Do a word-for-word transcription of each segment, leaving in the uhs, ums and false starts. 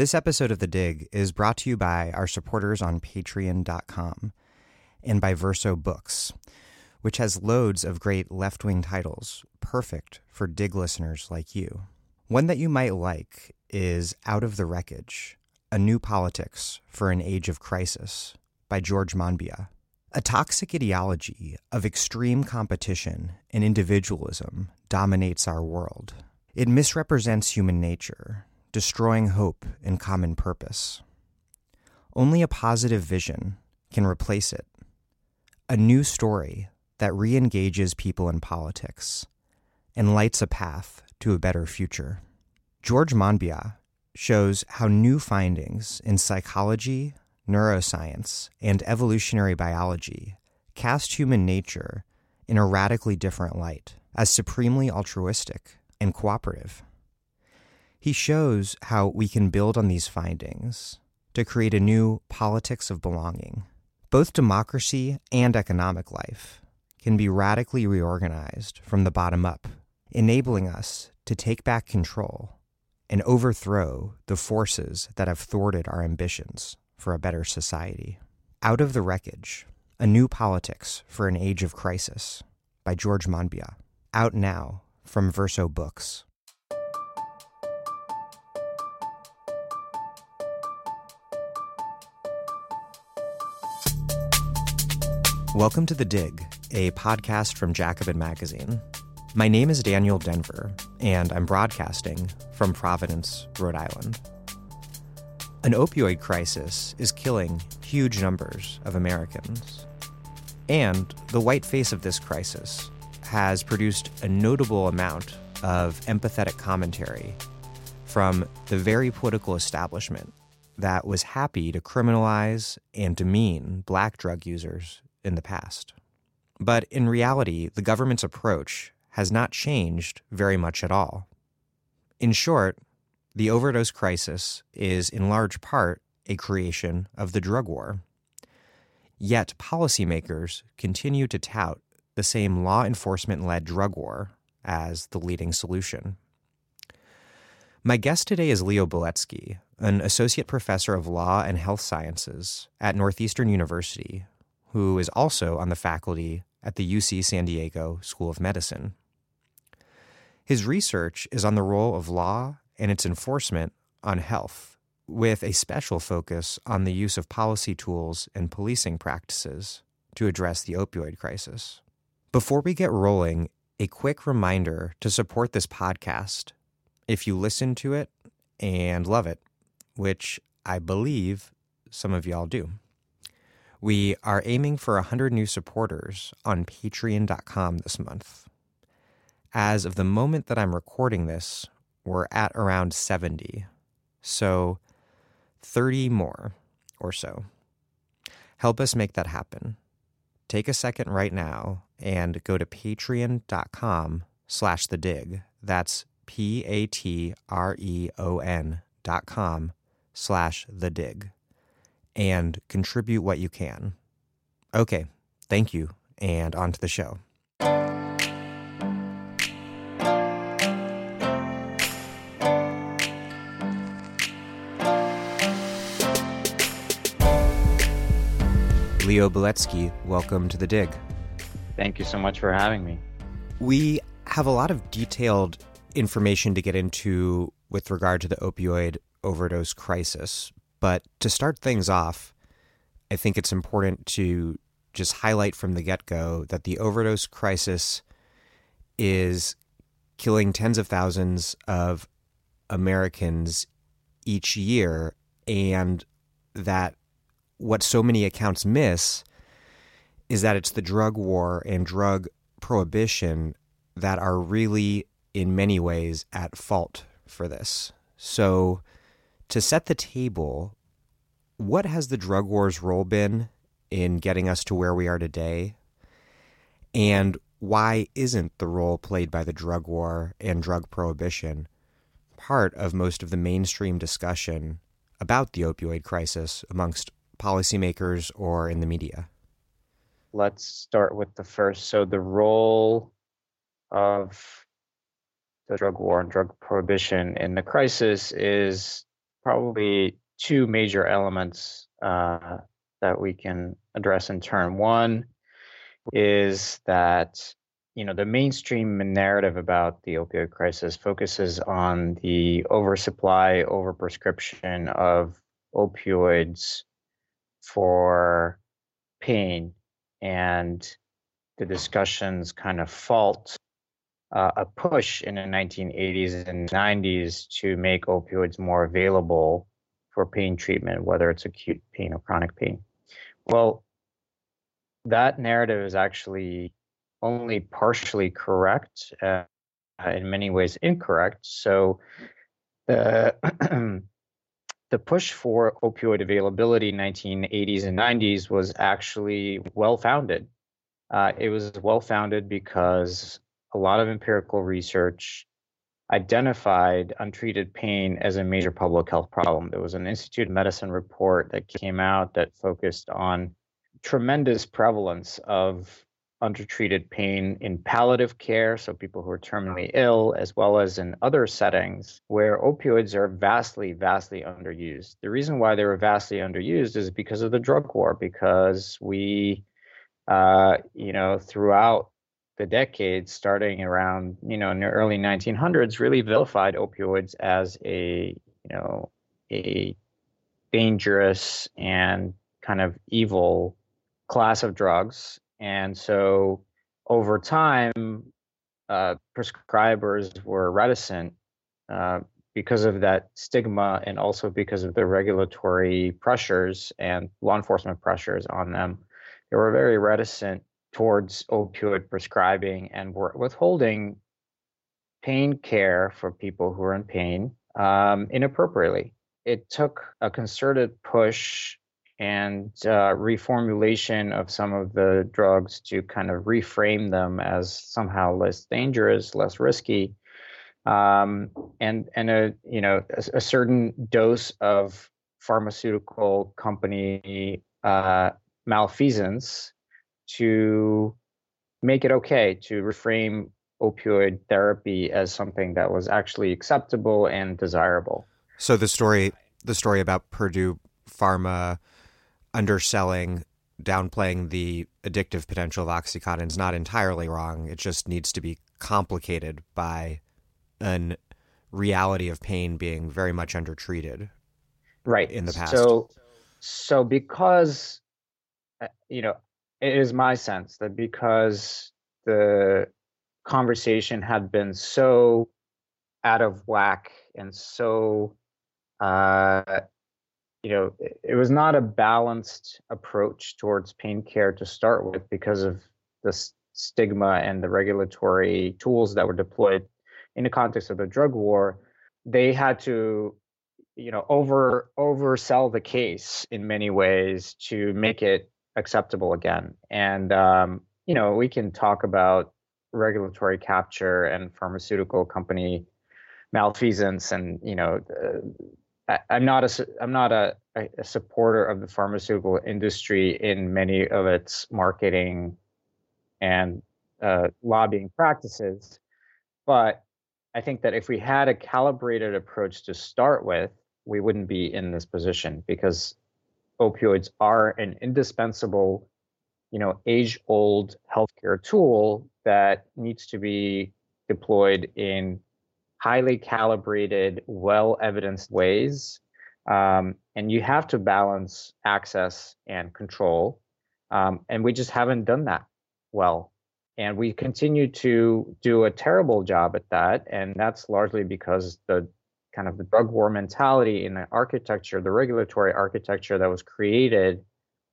This episode of The Dig is brought to you by our supporters on Patreon dot com and by Verso Books, which has loads of great left-wing titles, perfect for Dig listeners like you. One that you might like is Out of the Wreckage, A New Politics for an Age of Crisis by George Monbiot. A toxic ideology of extreme competition and individualism dominates our world. It misrepresents human nature, destroying hope and common purpose. Only a positive vision can replace it. A new story that re-engages people in politics and lights a path to a better future. George Monbiot shows how new findings in psychology, neuroscience, and evolutionary biology cast human nature in a radically different light as supremely altruistic and cooperative. He shows how we can build on these findings to create a new politics of belonging. Both democracy and economic life can be radically reorganized from the bottom up, enabling us to take back control and overthrow the forces that have thwarted our ambitions for a better society. Out of the Wreckage, A New Politics for an Age of Crisis by George Monbiot. Out now from Verso Books. Welcome to The Dig, a podcast from Jacobin Magazine. My name is Daniel Denver, and I'm broadcasting from Providence, Rhode Island. An opioid crisis is killing huge numbers of Americans, and the white face of this crisis has produced a notable amount of empathetic commentary from the very political establishment that was happy to criminalize and demean black drug users in the past. But in reality, the government's approach has not changed very much at all. In short, the overdose crisis is in large part a creation of the drug war. Yet policymakers continue to tout the same law enforcement-led drug war as the leading solution. My guest today is Leo Beletsky, an associate professor of law and health sciences at Northeastern University, who is also on the faculty at the U C San Diego School of Medicine. His research is on the role of law and its enforcement on health, with a special focus on the use of policy tools and policing practices to address the opioid crisis. Before we get rolling, a quick reminder to support this podcast if you listen to it and love it, which I believe some of y'all do. We are aiming for one hundred new supporters on Patreon dot com this month. As of the moment that I'm recording this, we're at around seventy, so thirty more or so. Help us make that happen. Take a second right now and go to patreon.com slash the dig. That's P-A-T-R-E-O-N dot com slash the dig. And contribute what you can. Okay, thank you, and on to the show. Leo Beletsky, welcome to The Dig. Thank you so much for having me. We have a lot of detailed information to get into with regard to the opioid overdose crisis. But to start things off, I think it's important to just highlight from the get-go that the overdose crisis is killing tens of thousands of Americans each year, and that what so many accounts miss is that it's the drug war and drug prohibition that are really, in many ways, at fault for this. So, to set the table, what has the drug war's role been in getting us to where we are today? And why isn't the role played by the drug war and drug prohibition part of most of the mainstream discussion about the opioid crisis amongst policymakers or in the media? Let's start with the first. So the role of the drug war and drug prohibition in the crisis is probably two major elements uh, that we can address in turn. One is that, you know, the mainstream narrative about the opioid crisis focuses on the oversupply, overprescription of opioids for pain, and the discussions kind of fault uh, a push in the nineteen eighties and nineties to make opioids more available for pain treatment, whether it's acute pain or chronic pain. Well, that narrative is actually only partially correct, uh, in many ways incorrect. So the the push for opioid availability in nineteen eighties and nineties was actually well-founded. Uh, it was well-founded because a lot of empirical research identified untreated pain as a major public health problem. There was an Institute of Medicine report that came out that focused on tremendous prevalence of undertreated pain in palliative care, so people who are terminally ill, as well as in other settings where opioids are vastly, vastly underused. The reason why they were vastly underused is because of the drug war, because we, uh, you know, throughout the decades, starting around, you know, in the early nineteen hundreds, really vilified opioids as a, you know, a dangerous and kind of evil class of drugs. And so over time, uh, prescribers were reticent uh, because of that stigma, and also because of the regulatory pressures and law enforcement pressures on them. They were very reticent towards opioid prescribing and were withholding pain care for people who were in pain um, inappropriately. It took a concerted push and uh, reformulation of some of the drugs to kind of reframe them as somehow less dangerous, less risky, um, and and a you know a, a certain dose of pharmaceutical company uh, malfeasance to make it okay to reframe opioid therapy as something that was actually acceptable and desirable. So the story the story about Purdue Pharma underselling, downplaying the addictive potential of OxyContin is not entirely wrong. It just needs to be complicated by an reality of pain being very much undertreated, right, in the past. So, so because, you know, it is my sense that because the conversation had been so out of whack and so, uh, you know, it was not a balanced approach towards pain care to start with because of the stigma and the regulatory tools that were deployed in the context of the drug war. They had to, you know, over oversell the case in many ways to make it acceptable again. And, um, you know, we can talk about regulatory capture and pharmaceutical company malfeasance and, you know, uh, I'm not a I'm not a, a supporter of the pharmaceutical industry in many of its marketing and uh, lobbying practices, but I think that if we had a calibrated approach to start with, we wouldn't be in this position, because opioids are an indispensable, you know, age-old healthcare tool that needs to be deployed in highly calibrated, well-evidenced ways. Um, and you have to balance access and control. Um, and we just haven't done that well. And we continue to do a terrible job at that. And that's largely because the kind of the drug war mentality in the architecture, the regulatory architecture that was created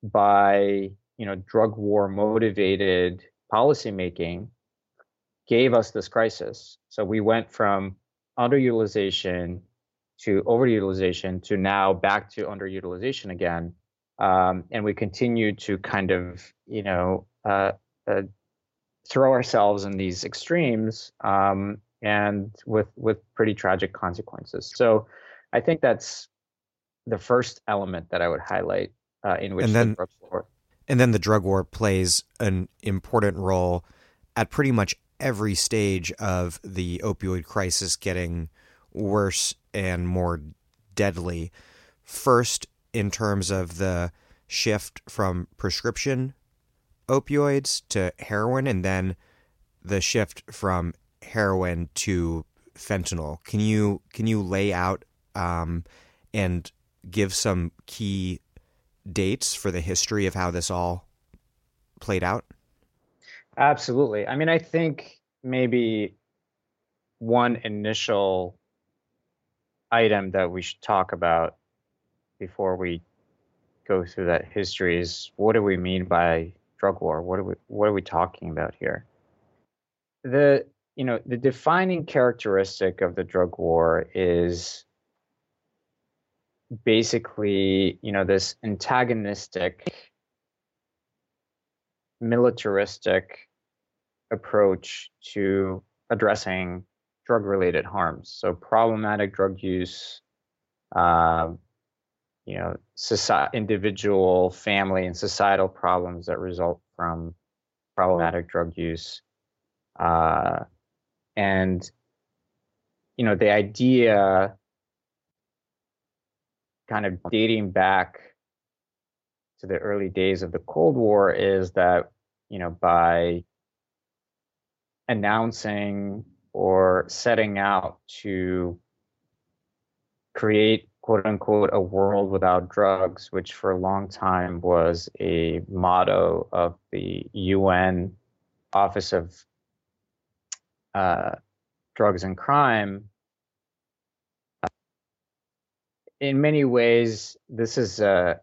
by, you know, drug war motivated policymaking gave us this crisis. So we went from underutilization to overutilization to now back to underutilization again. Um, and we continue to kind of, you know, uh, uh, throw ourselves in these extremes um, and with with pretty tragic consequences. So I think that's the first element that I would highlight uh, in which and then, the drug war. And then the drug war plays an important role at pretty much every stage of the opioid crisis, getting worse and more deadly. First, in terms of the shift from prescription opioids to heroin, and then the shift from heroin to fentanyl. Can you can you lay out um, and give some key dates for the history of how this all played out? Absolutely. I mean, I think maybe one initial item that we should talk about before we go through that history is, what do we mean by drug war? What are we what are we talking about here? The you know the defining characteristic of the drug war is basically you know this antagonistic, militaristic approach to addressing drug-related harms. So problematic drug use, uh, you know, society, individual, family, and societal problems that result from problematic drug use. Uh, and, you know, the idea kind of dating back to the early days of the Cold War is that, you know, by announcing or setting out to create, quote unquote, a world without drugs, which for a long time was a motto of the U N Office of uh, Drugs and Crime. In many ways, this is a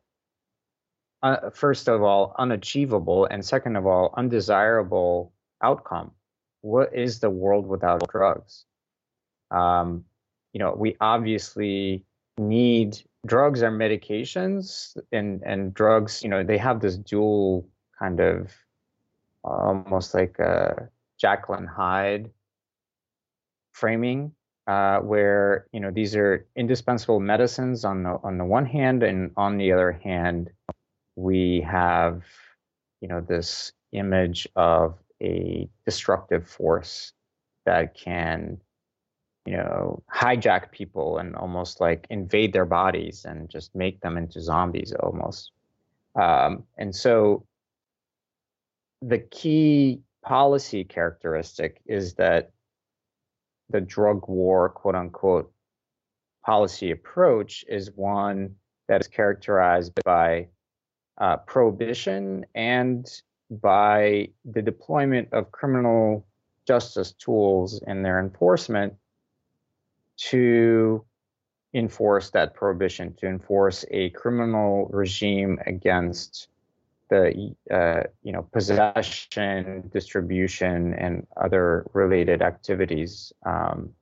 Uh, first of all, unachievable, and second of all, undesirable outcome. What is the world without drugs? Um, you know, we obviously need drugs or medications, and, and drugs, you know, they have this dual kind of uh, almost like a Jacqueline Hyde framing, uh, where, you know, these are indispensable medicines on the, on the one hand, and on the other hand, we have, you know, this image of a destructive force that can, you know, hijack people and almost like invade their bodies and just make them into zombies almost. Um, and so the key policy characteristic is that the drug war, quote unquote, policy approach is one that is characterized by Uh, prohibition and by the deployment of criminal justice tools and their enforcement to enforce that prohibition, to enforce a criminal regime against the uh, you know possession, distribution, and other related activities. Um,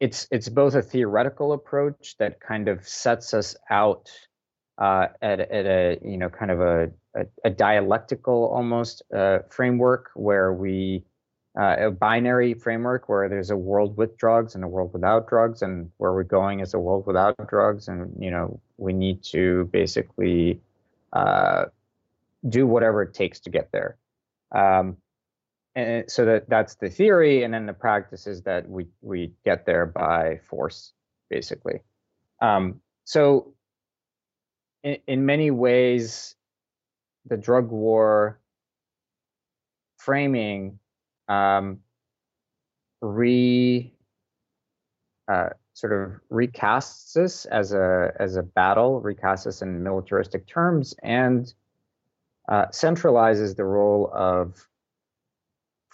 it's it's both a theoretical approach that kind of sets us out Uh, at, at a, you know, kind of a, a, a dialectical almost uh, framework where we, uh, a binary framework where there's a world with drugs and a world without drugs, and where we're going is a world without drugs. And, you know, we need to basically uh, do whatever it takes to get there. Um, and so that that's the theory. And then the practice is that we, we get there by force, basically. Um, so In, in many ways, the drug war framing um, re uh, sort of recasts this as a as a battle, recasts this in militaristic terms, and uh, centralizes the role of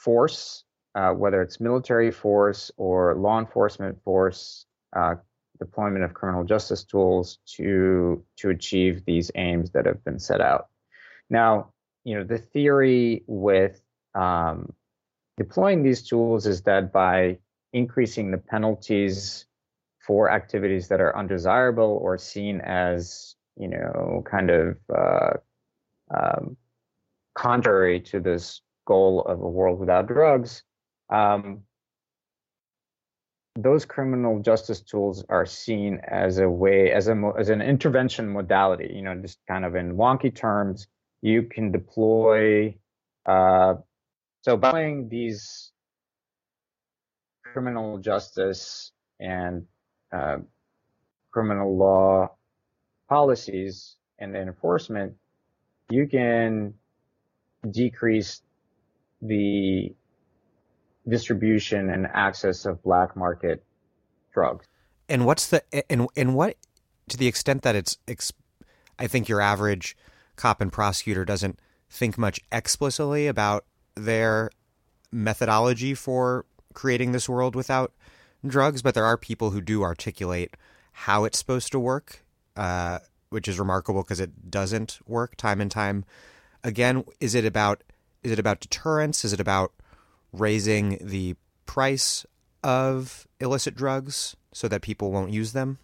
force, uh, whether it's military force or law enforcement force, uh, deployment of criminal justice tools to to achieve these aims that have been set out. Now, you know, the theory with um, deploying these tools is that by increasing the penalties for activities that are undesirable or seen as, you know, kind of uh, um, contrary to this goal of a world without drugs, um, those criminal justice tools are seen as a way, as a as an intervention modality. You know, just kind of in wonky terms, you can deploy. Uh, so by playing these criminal justice and uh, criminal law policies and enforcement, you can decrease the distribution and access of black market drugs. And what's the and and what to the extent that it's, it's I think your average cop and prosecutor doesn't think much explicitly about their methodology for creating this world without drugs, but there are people who do articulate how it's supposed to work, uh, which is remarkable because it doesn't work time and time again. Is it about is it about deterrence? Is it about raising the price of illicit drugs so that people won't use them?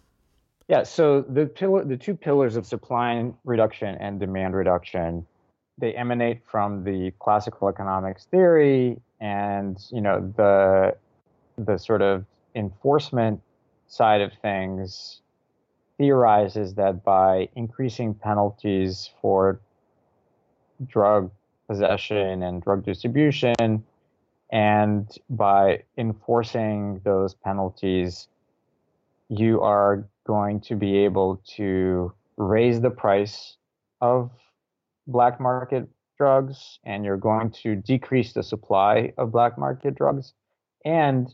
Yeah. So the pillar, the two pillars of supply reduction and demand reduction, they emanate from the classical economics theory, and you know the the sort of enforcement side of things theorizes that by increasing penalties for drug possession and drug distribution, and by enforcing those penalties, you are going to be able to raise the price of black market drugs, and you're going to decrease the supply of black market drugs. And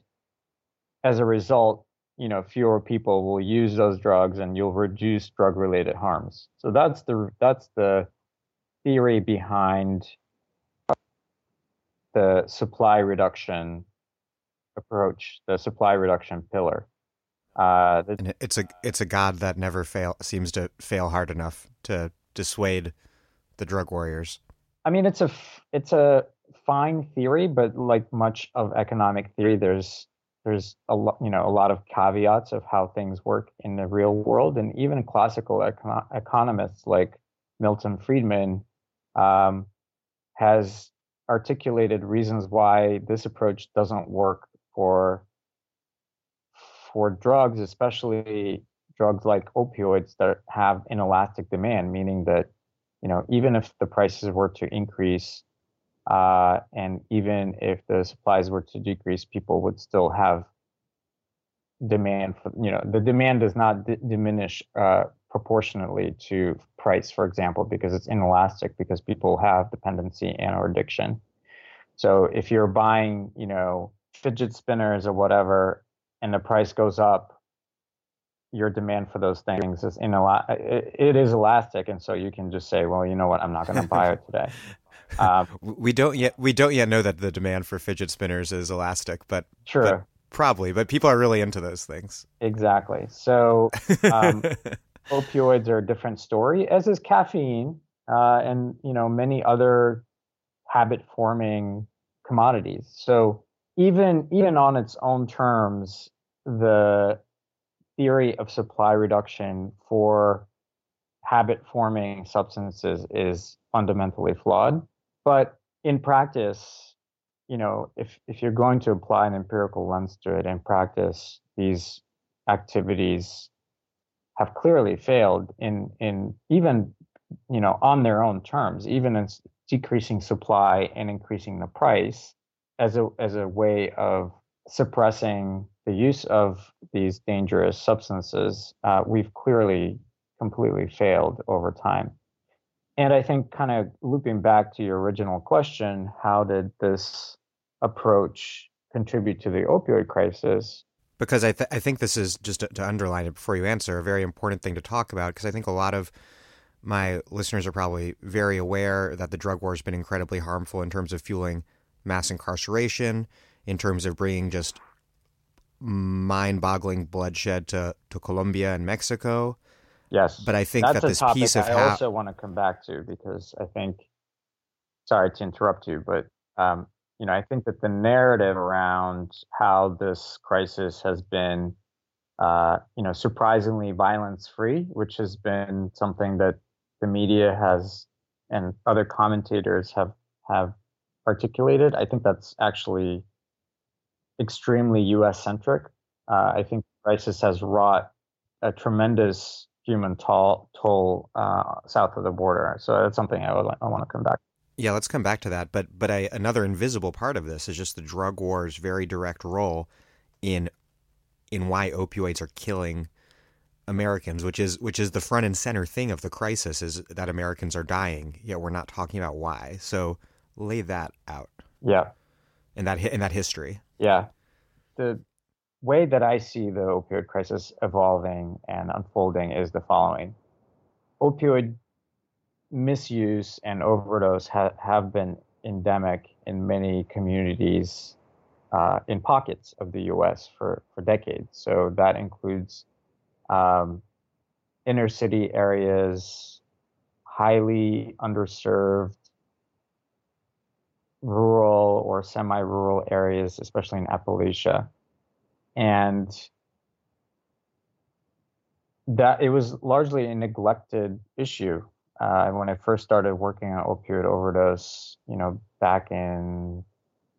as a result, you know, fewer people will use those drugs and you'll reduce drug-related harms. So that's the that's the theory behind the supply reduction approach, the supply reduction pillar. Uh, the, and it's a it's a god that never fail seems to fail hard enough to dissuade the drug warriors. I mean, it's a it's a fine theory, but like much of economic theory, there's there's a lot you know a lot of caveats of how things work in the real world, and even classical econ- economists like Milton Friedman um, has articulated reasons why this approach doesn't work for for drugs, especially drugs like opioids that have inelastic demand, meaning that, you know, even if the prices were to increase uh, and even if the supplies were to decrease, people would still have demand for, you know, the demand does not d- diminish uh, proportionately to price, for example, because it's inelastic, because people have dependency and or addiction. So if you're buying, you know, fidget spinners or whatever, and the price goes up, your demand for those things is in a it is elastic, and so you can just say, well, you know what, I'm not going to buy it today. Um, we don't yet we don't yet know that the demand for fidget spinners is elastic, but sure, but probably. But people are really into those things. Exactly. So um, opioids are a different story, as is caffeine, uh, and you know many other habit-forming commodities. So. Even even on its own terms, the theory of supply reduction for habit-forming substances is fundamentally flawed. But in practice, you know, if, if you're going to apply an empirical lens to it, in practice, these activities have clearly failed in in even, you know, on their own terms, even in decreasing supply and increasing the price. As a as a way of suppressing the use of these dangerous substances, uh, we've clearly completely failed over time. And I think, kind of looping back to your original question, how did this approach contribute to the opioid crisis? Because I th- I think this is, just to, to underline it before you answer, a very important thing to talk about, because I think a lot of my listeners are probably very aware that the drug war has been incredibly harmful in terms of fueling mass incarceration, in terms of bringing just mind-boggling bloodshed to, to Colombia and Mexico. Yes. But I think that's that this piece of... I ha- also want to come back to, because I think, sorry to interrupt you, but um, you know, I think that the narrative around how this crisis has been uh, you know, surprisingly violence-free, which has been something that the media has and other commentators have have articulated, I think that's actually extremely U S centric. Uh, I think the crisis has wrought a tremendous human toll, toll uh, south of the border. So that's something I would I want to come back to. Yeah, let's come back to that. But but I, another invisible part of this is just the drug war's very direct role in in why opioids are killing Americans, which is which is the front and center thing of the crisis, is that Americans are dying, yet we're not talking about why. So lay that out. Yeah. In that in that history. Yeah. The way that I see the opioid crisis evolving and unfolding is the following. Opioid misuse and overdose ha- have been endemic in many communities uh, in pockets of the U S for, for decades. So that includes um, inner city areas, highly underserved, rural or semi-rural areas, especially in Appalachia. And that it was largely a neglected issue. Uh, when I first started working on opioid overdose, you know, back in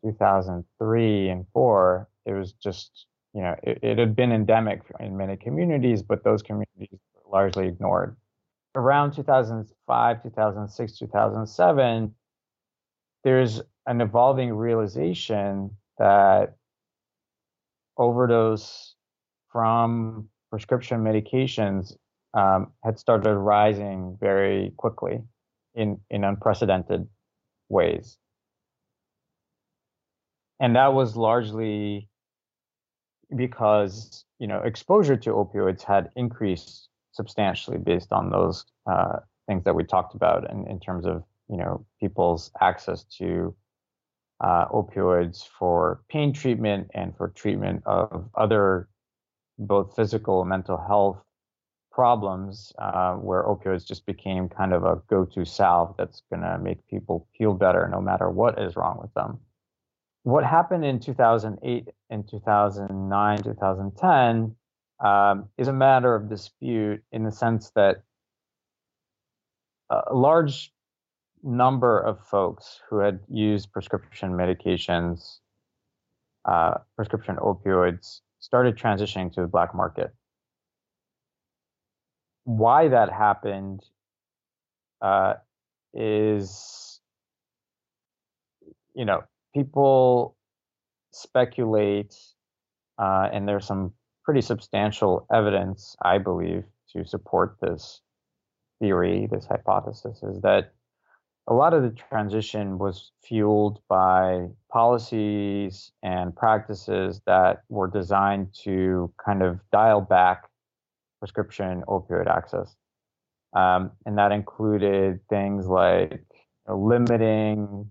two thousand three and four, it was just, you know, it, it had been endemic in many communities, but those communities were largely ignored. Around two thousand five, two thousand six, two thousand seven, there's an evolving realization that overdose from prescription medications um, had started rising very quickly in, in unprecedented ways. And that was largely because, you know, exposure to opioids had increased substantially based on those uh, things that we talked about in, in terms of, you know, people's access to uh, opioids for pain treatment and for treatment of other both physical and mental health problems, uh, where opioids just became kind of a go-to salve that's going to make people feel better no matter what is wrong with them. What happened in two thousand eight and two thousand nine, two thousand ten um, is a matter of dispute in the sense that a large number of folks who had used prescription medications, uh, prescription opioids, started transitioning to the black market. Why that happened uh, is, you know, people speculate, uh, and there's some pretty substantial evidence, I believe, to support this theory, this hypothesis, is that a lot of the transition was fueled by policies and practices that were designed to kind of dial back prescription opioid access. Um, and that included things like limiting,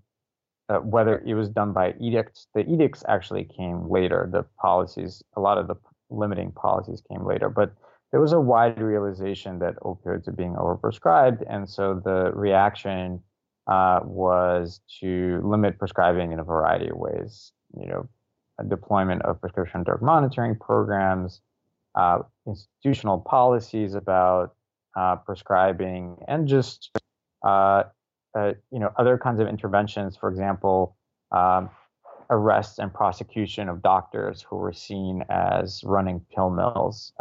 uh, whether it was done by edicts. The edicts actually came later. The policies, a lot of the limiting policies came later, but there was a wide realization that opioids are being overprescribed. And so the reaction Uh, was to limit prescribing in a variety of ways, you know, a deployment of prescription drug monitoring programs, uh, institutional policies about uh, prescribing, and just, uh, uh, you know, other kinds of interventions, for example, um, arrests and prosecution of doctors who were seen as running pill mills,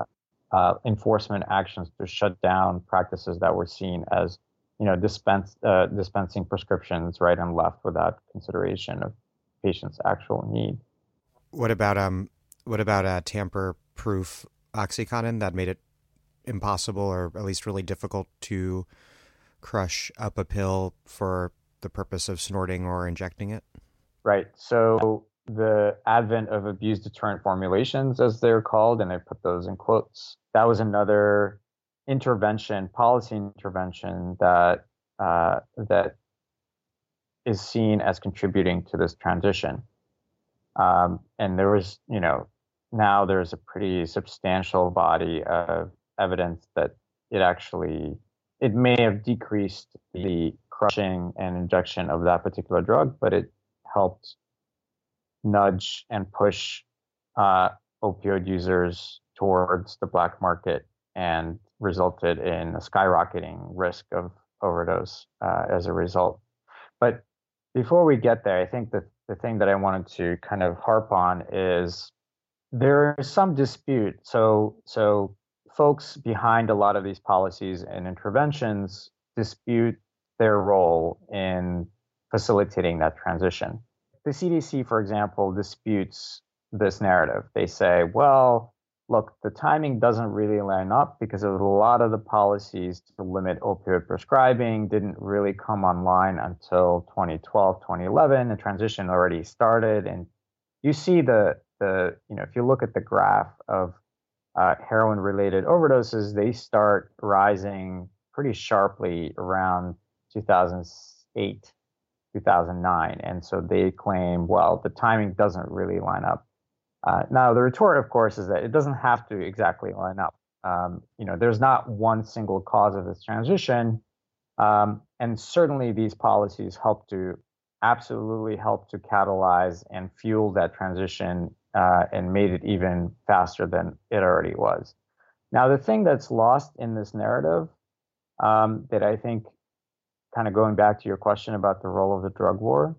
uh, enforcement actions to shut down practices that were seen as you know, dispense, uh, dispensing prescriptions right and left without consideration of patients' actual need. What about um, what about uh, tamper-proof OxyContin that made it impossible, or at least really difficult, to crush up a pill for the purpose of snorting or injecting it? Right. So the advent of abuse deterrent formulations, as they're called, and I put those in quotes, that was another intervention, policy intervention that uh, that is seen as contributing to this transition. Um, and there was, you know, now there's a pretty substantial body of evidence that it actually, it may have decreased the crushing and injection of that particular drug, but it helped nudge and push uh, opioid users towards the black market and resulted in a skyrocketing risk of overdose uh, as a result. But before we get there, I think that the thing that I wanted to kind of harp on is there is some dispute. So, so folks behind a lot of these policies and interventions dispute their role in facilitating that transition. The C D C, for example, disputes this narrative. They say, well, look, the timing doesn't really line up because a lot of the policies to limit opioid prescribing didn't really come online until twenty twelve, twenty eleven. The transition already started. And you see the, the you know, if you look at the graph of uh, heroin-related overdoses, they start rising pretty sharply around two thousand eight, two thousand nine. And so they claim, well, the timing doesn't really line up. Uh, now, the retort, of course, is that it doesn't have to exactly line up. Um, you know, there's not one single cause of this transition. Um, and certainly these policies help to absolutely help to catalyze and fuel that transition uh, and made it even faster than it already was. Now, the thing that's lost in this narrative um, that I think, kind of going back to your question about the role of the drug war,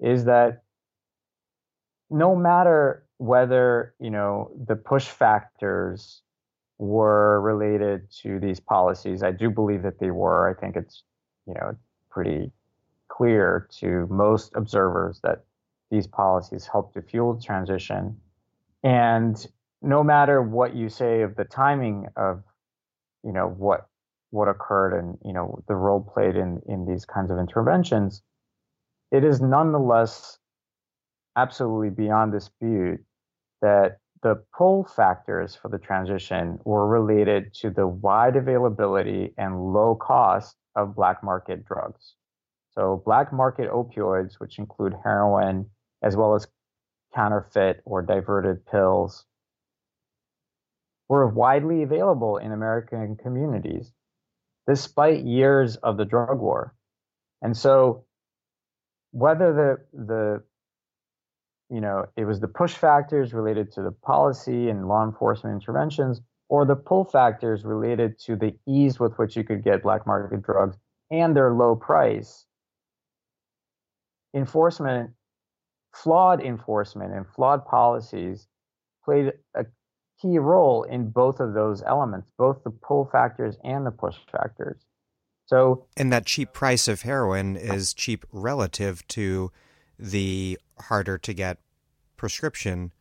is that no matter whether, you know, the push factors were related to these policies, I do believe that they were. I think it's, you know, pretty clear to most observers that these policies helped to fuel the transition. And no matter what you say of the timing of, you know, what what occurred and, you know, the role played in in these kinds of interventions, it is nonetheless absolutely beyond dispute that the pull factors for the transition were related to the wide availability and low cost of black market drugs. So black market opioids, which include heroin, as well as counterfeit or diverted pills, were widely available in American communities, despite years of the drug war. And so whether the, the you know, it was the push factors related to the policy and law enforcement interventions, or the pull factors related to the ease with which you could get black market drugs and their low price, enforcement, flawed enforcement and flawed policies played a key role in both of those elements, both the pull factors and the push factors. So, and that cheap price of heroin is cheap relative to the harder to get prescription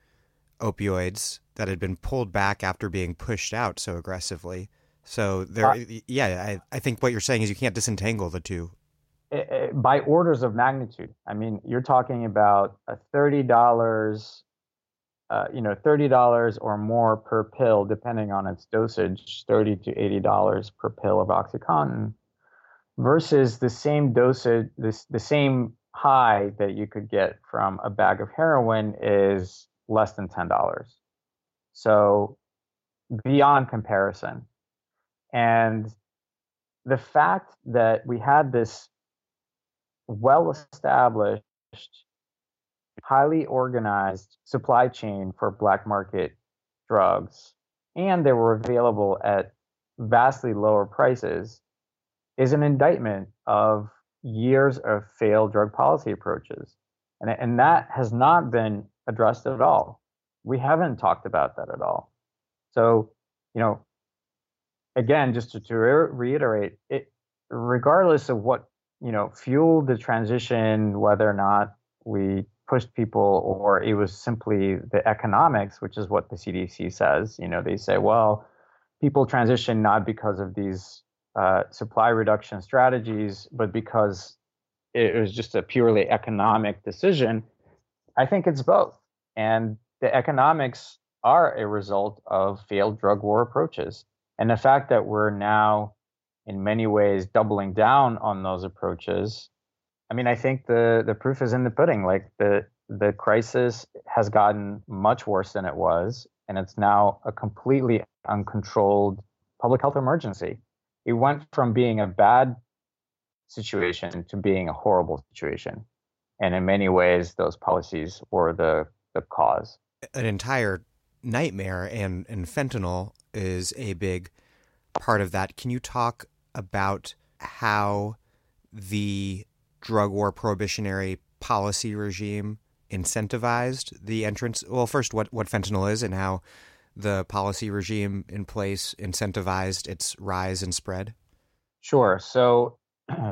opioids that had been pulled back after being pushed out so aggressively. So there, uh, yeah, I, I think what you're saying is you can't disentangle the two. It, it, by orders of magnitude. I mean, you're talking about a thirty dollars, uh, you know, thirty dollars or more per pill, depending on its dosage, thirty to eighty dollars per pill of OxyContin, versus the same dosage, this the same high that you could get from a bag of heroin is less than ten dollars. So beyond comparison. And the fact that we had this well-established, highly organized supply chain for black market drugs, and they were available at vastly lower prices, is an indictment of years of failed drug policy approaches. And, and that has not been addressed at all. We haven't talked about that at all. So, you know, again, just to, to re- reiterate, it, regardless of what, you know, fueled the transition, whether or not we pushed people or it was simply the economics, which is what the C D C says. You know, they say, well, people transition not because of these Uh, supply reduction strategies, but because it was just a purely economic decision. I think it's both. And the economics are a result of failed drug war approaches. And the fact that we're now in many ways doubling down on those approaches, I mean, I think the, the proof is in the pudding. Like the, the crisis has gotten much worse than it was, and it's now a completely uncontrolled public health emergency. It went from being a bad situation to being a horrible situation. And in many ways, those policies were the, the cause. An entire nightmare, and, and fentanyl is a big part of that. Can you talk about how the drug war prohibitionary policy regime incentivized the entrance? Well, first, what, what fentanyl is and how the policy regime in place incentivized its rise and spread? Sure. So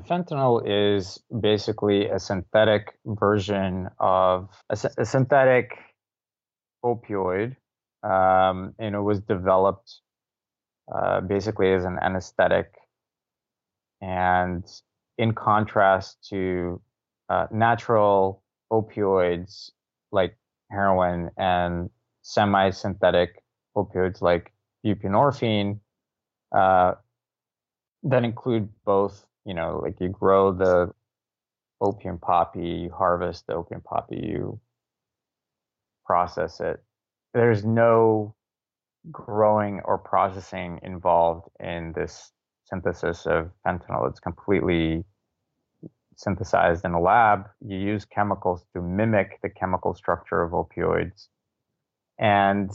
fentanyl is basically a synthetic version of a, a synthetic opioid um, you know, was developed uh, basically as an anesthetic, and in contrast to uh, natural opioids like heroin and semi-synthetic opioids like buprenorphine, uh, that include both, you know, like you grow the opium poppy, you harvest the opium poppy, you process it. There's no growing or processing involved in this synthesis of fentanyl. It's completely synthesized in a lab. You use chemicals to mimic the chemical structure of opioids. And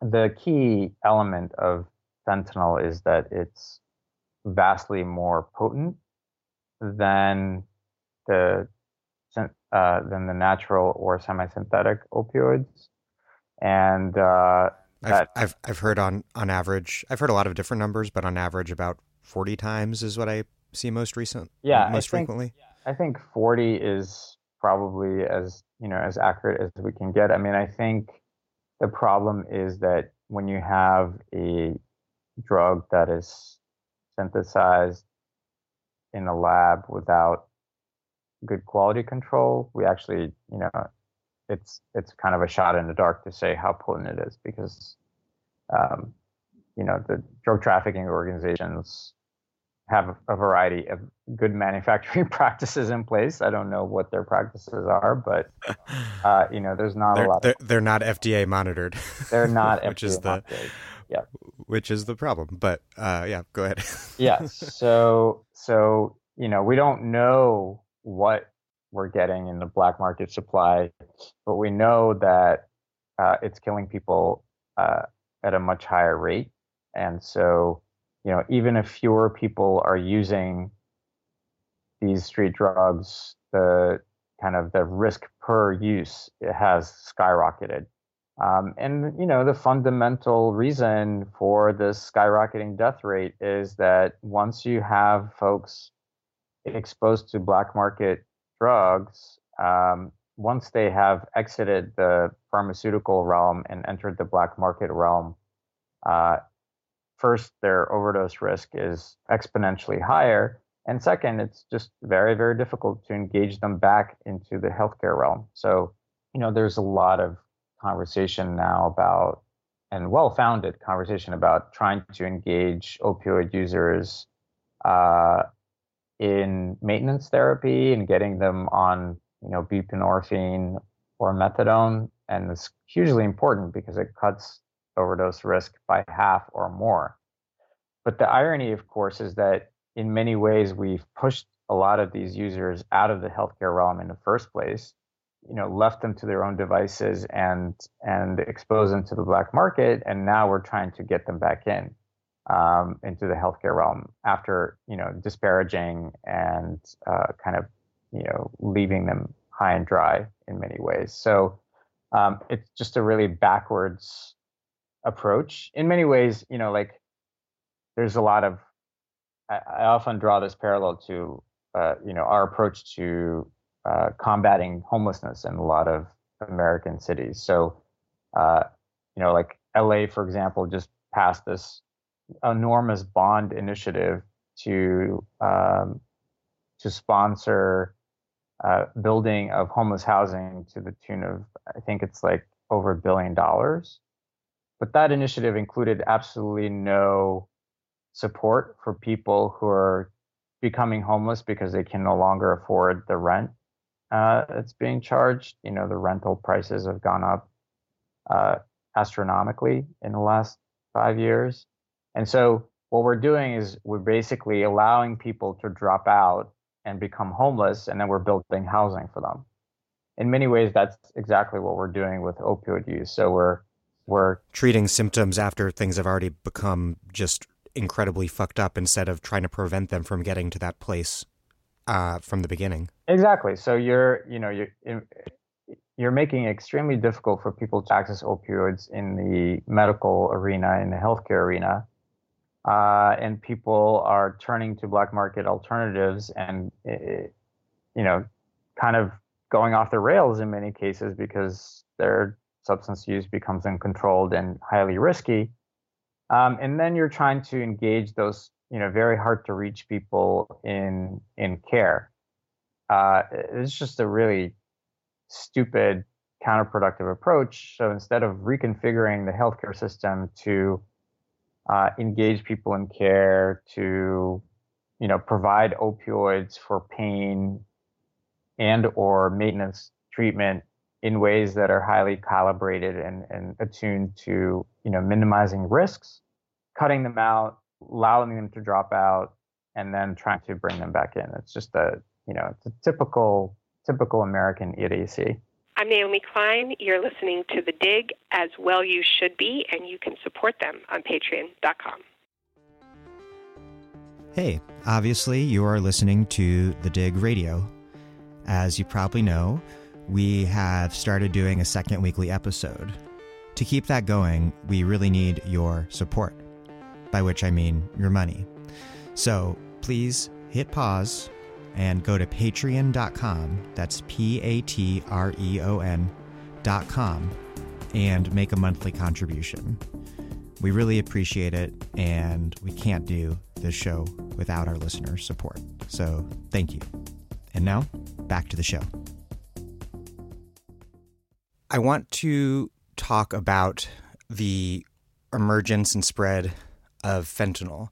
the key element of fentanyl is that it's vastly more potent than the uh, than the natural or semi-synthetic opioids, and uh, that I've, I've I've heard on on average, I've heard a lot of different numbers, but on average about forty times is what I see most recent. Yeah, most I think, frequently. I think forty is probably as you know as accurate as we can get. I mean, I think the problem is that when you have a drug that is synthesized in a lab without good quality control, we actually, you know, it's it's kind of a shot in the dark to say how potent it is, because, um, you know, the drug trafficking organizations have a variety of good manufacturing practices in place. I don't know what their practices are, but, uh, you know, there's not a lot. They're, of- they're not F D A monitored. They're not which F D A is the, monitored. Yeah. Which is the problem. But uh, yeah, go ahead. yeah. So, so, you know, we don't know what we're getting in the black market supply, but we know that uh, it's killing people uh, at a much higher rate. And so, you know, even if fewer people are using these street drugs, the kind of the risk per use, it has skyrocketed. Um, and, you know, the fundamental reason for this skyrocketing death rate is that once you have folks exposed to black market drugs, um, once they have exited the pharmaceutical realm and entered the black market realm, uh, first, their overdose risk is exponentially higher. And second, it's just very, very difficult to engage them back into the healthcare realm. So, you know, there's a lot of conversation now about, and well-founded conversation about, trying to engage opioid users uh, in maintenance therapy and getting them on, you know, buprenorphine or methadone. And it's hugely important because it cuts overdose risk by half or more. But the irony, of course, is that in many ways we've pushed a lot of these users out of the healthcare realm in the first place, you know, left them to their own devices and and exposed them to the black market, and now we're trying to get them back in um, into the healthcare realm after, you know, disparaging and uh, kind of, you know, leaving them high and dry in many ways. So um, it's just a really backwards approach in many ways. You know, like there's a lot of, I, I often draw this parallel to, uh, you know, our approach to uh, combating homelessness in a lot of American cities. So, uh, you know, like L A, for example, just passed this enormous bond initiative to, um, to sponsor uh, building of homeless housing to the tune of, I think it's like over a billion dollars. But that initiative included absolutely no support for people who are becoming homeless because they can no longer afford the rent uh, that's being charged. You know, the rental prices have gone up uh, astronomically in the last five years. And so what we're doing is we're basically allowing people to drop out and become homeless, and then we're building housing for them. In many ways, that's exactly what we're doing with opioid use. So we're We're treating symptoms after things have already become just incredibly fucked up, instead of trying to prevent them from getting to that place uh, from the beginning. Exactly. So you're, you know, you're you're making it extremely difficult for people to access opioids in the medical arena, in the healthcare arena, uh, and people are turning to black market alternatives, and you know, kind of going off the rails in many cases because they're substance use becomes uncontrolled and highly risky. Um, and then you're trying to engage those, you know, very hard to reach people in in care. Uh, it's just a really stupid, counterproductive approach. So instead of reconfiguring the healthcare system to uh, engage people in care, to, you know, provide opioids for pain and or maintenance treatment in ways that are highly calibrated and, and attuned to, you know, minimizing risks, cutting them out, allowing them to drop out, and then trying to bring them back in. It's just a, you know, it's a typical, typical American idiocy. I'm Naomi Klein. You're listening to The Dig, as well you should be, and you can support them on patreon dot com. Hey, obviously you are listening to The Dig Radio. As you probably know, we have started doing a second weekly episode. To keep that going, we really need your support, by which I mean your money. So please hit pause and go to patreon dot com, that's P A T R E O N dot com, and make a monthly contribution. We really appreciate it, and we can't do this show without our listeners' support. So thank you. And now, back to the show. I want to talk about the emergence and spread of fentanyl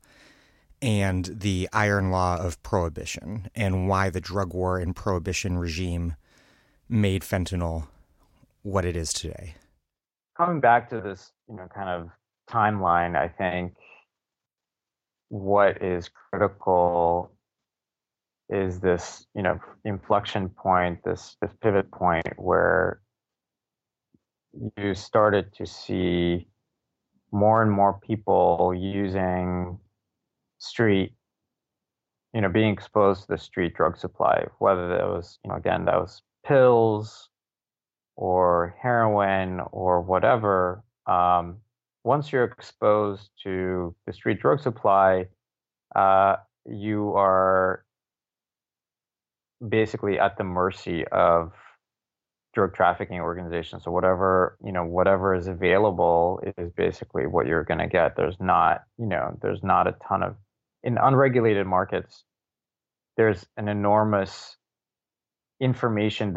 and the iron law of prohibition, and why the drug war and prohibition regime made fentanyl what it is today. Coming back to this, you know, kind of timeline, I think what is critical is this, you know, inflection point, this, this pivot point where you started to see more and more people using street, you know, being exposed to the street drug supply, whether that was, you know, again, that was pills or heroin or whatever. Um, once you're exposed to the street drug supply, uh, you are basically at the mercy of drug trafficking organizations. So whatever, you know, whatever is available is basically what you're going to get. There's not, you know, there's not a ton of, in unregulated markets, there's an enormous information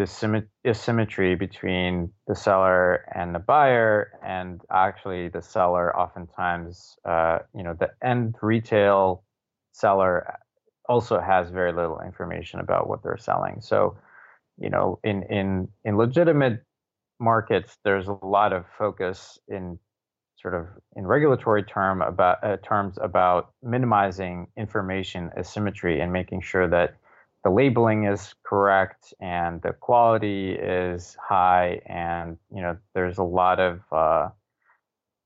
asymmetry between the seller and the buyer. And actually the seller oftentimes, uh, you know, the end retail seller also has very little information about what they're selling. So, you know, in, in, in legitimate markets, there's a lot of focus in sort of in regulatory term about uh, terms about minimizing information asymmetry and making sure that the labeling is correct and the quality is high. And, you know, there's a lot of, uh,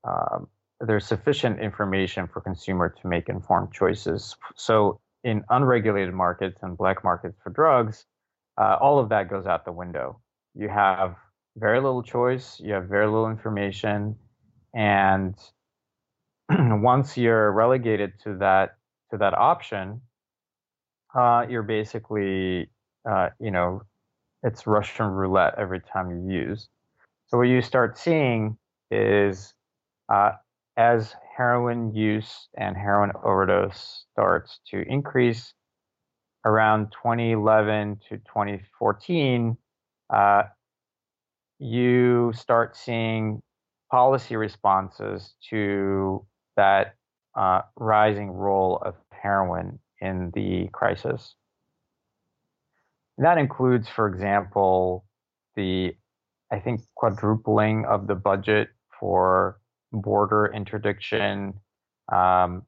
uh, there's sufficient information for consumer to make informed choices. So in unregulated markets and black markets for drugs, Uh, all of that goes out the window. You have very little choice. You have very little information. And once you're relegated to that to that option, uh, you're basically, uh, you know, it's Russian roulette every time you use. So what you start seeing is uh, as heroin use and heroin overdose starts to increase, around twenty eleven to twenty fourteen, uh, you start seeing policy responses to that uh, rising role of heroin in the crisis. And that includes, for example, the, I think, quadrupling of the budget for border interdiction. Um,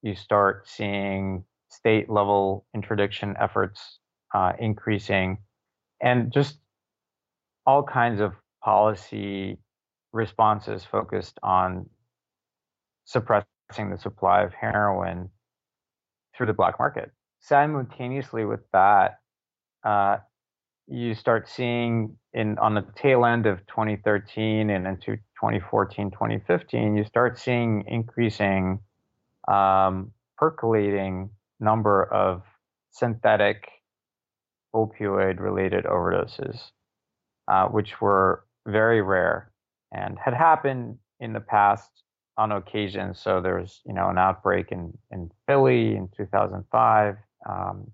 you start seeing state-level interdiction efforts uh, increasing, and just all kinds of policy responses focused on suppressing the supply of heroin through the black market. Simultaneously with that, uh, you start seeing in on the tail end of twenty thirteen and into twenty fourteen, twenty fifteen, you start seeing increasing, um, percolating number of synthetic opioid-related overdoses, uh, which were very rare and had happened in the past on occasion. So there's, you know, an outbreak in, in Philly in two thousand five um,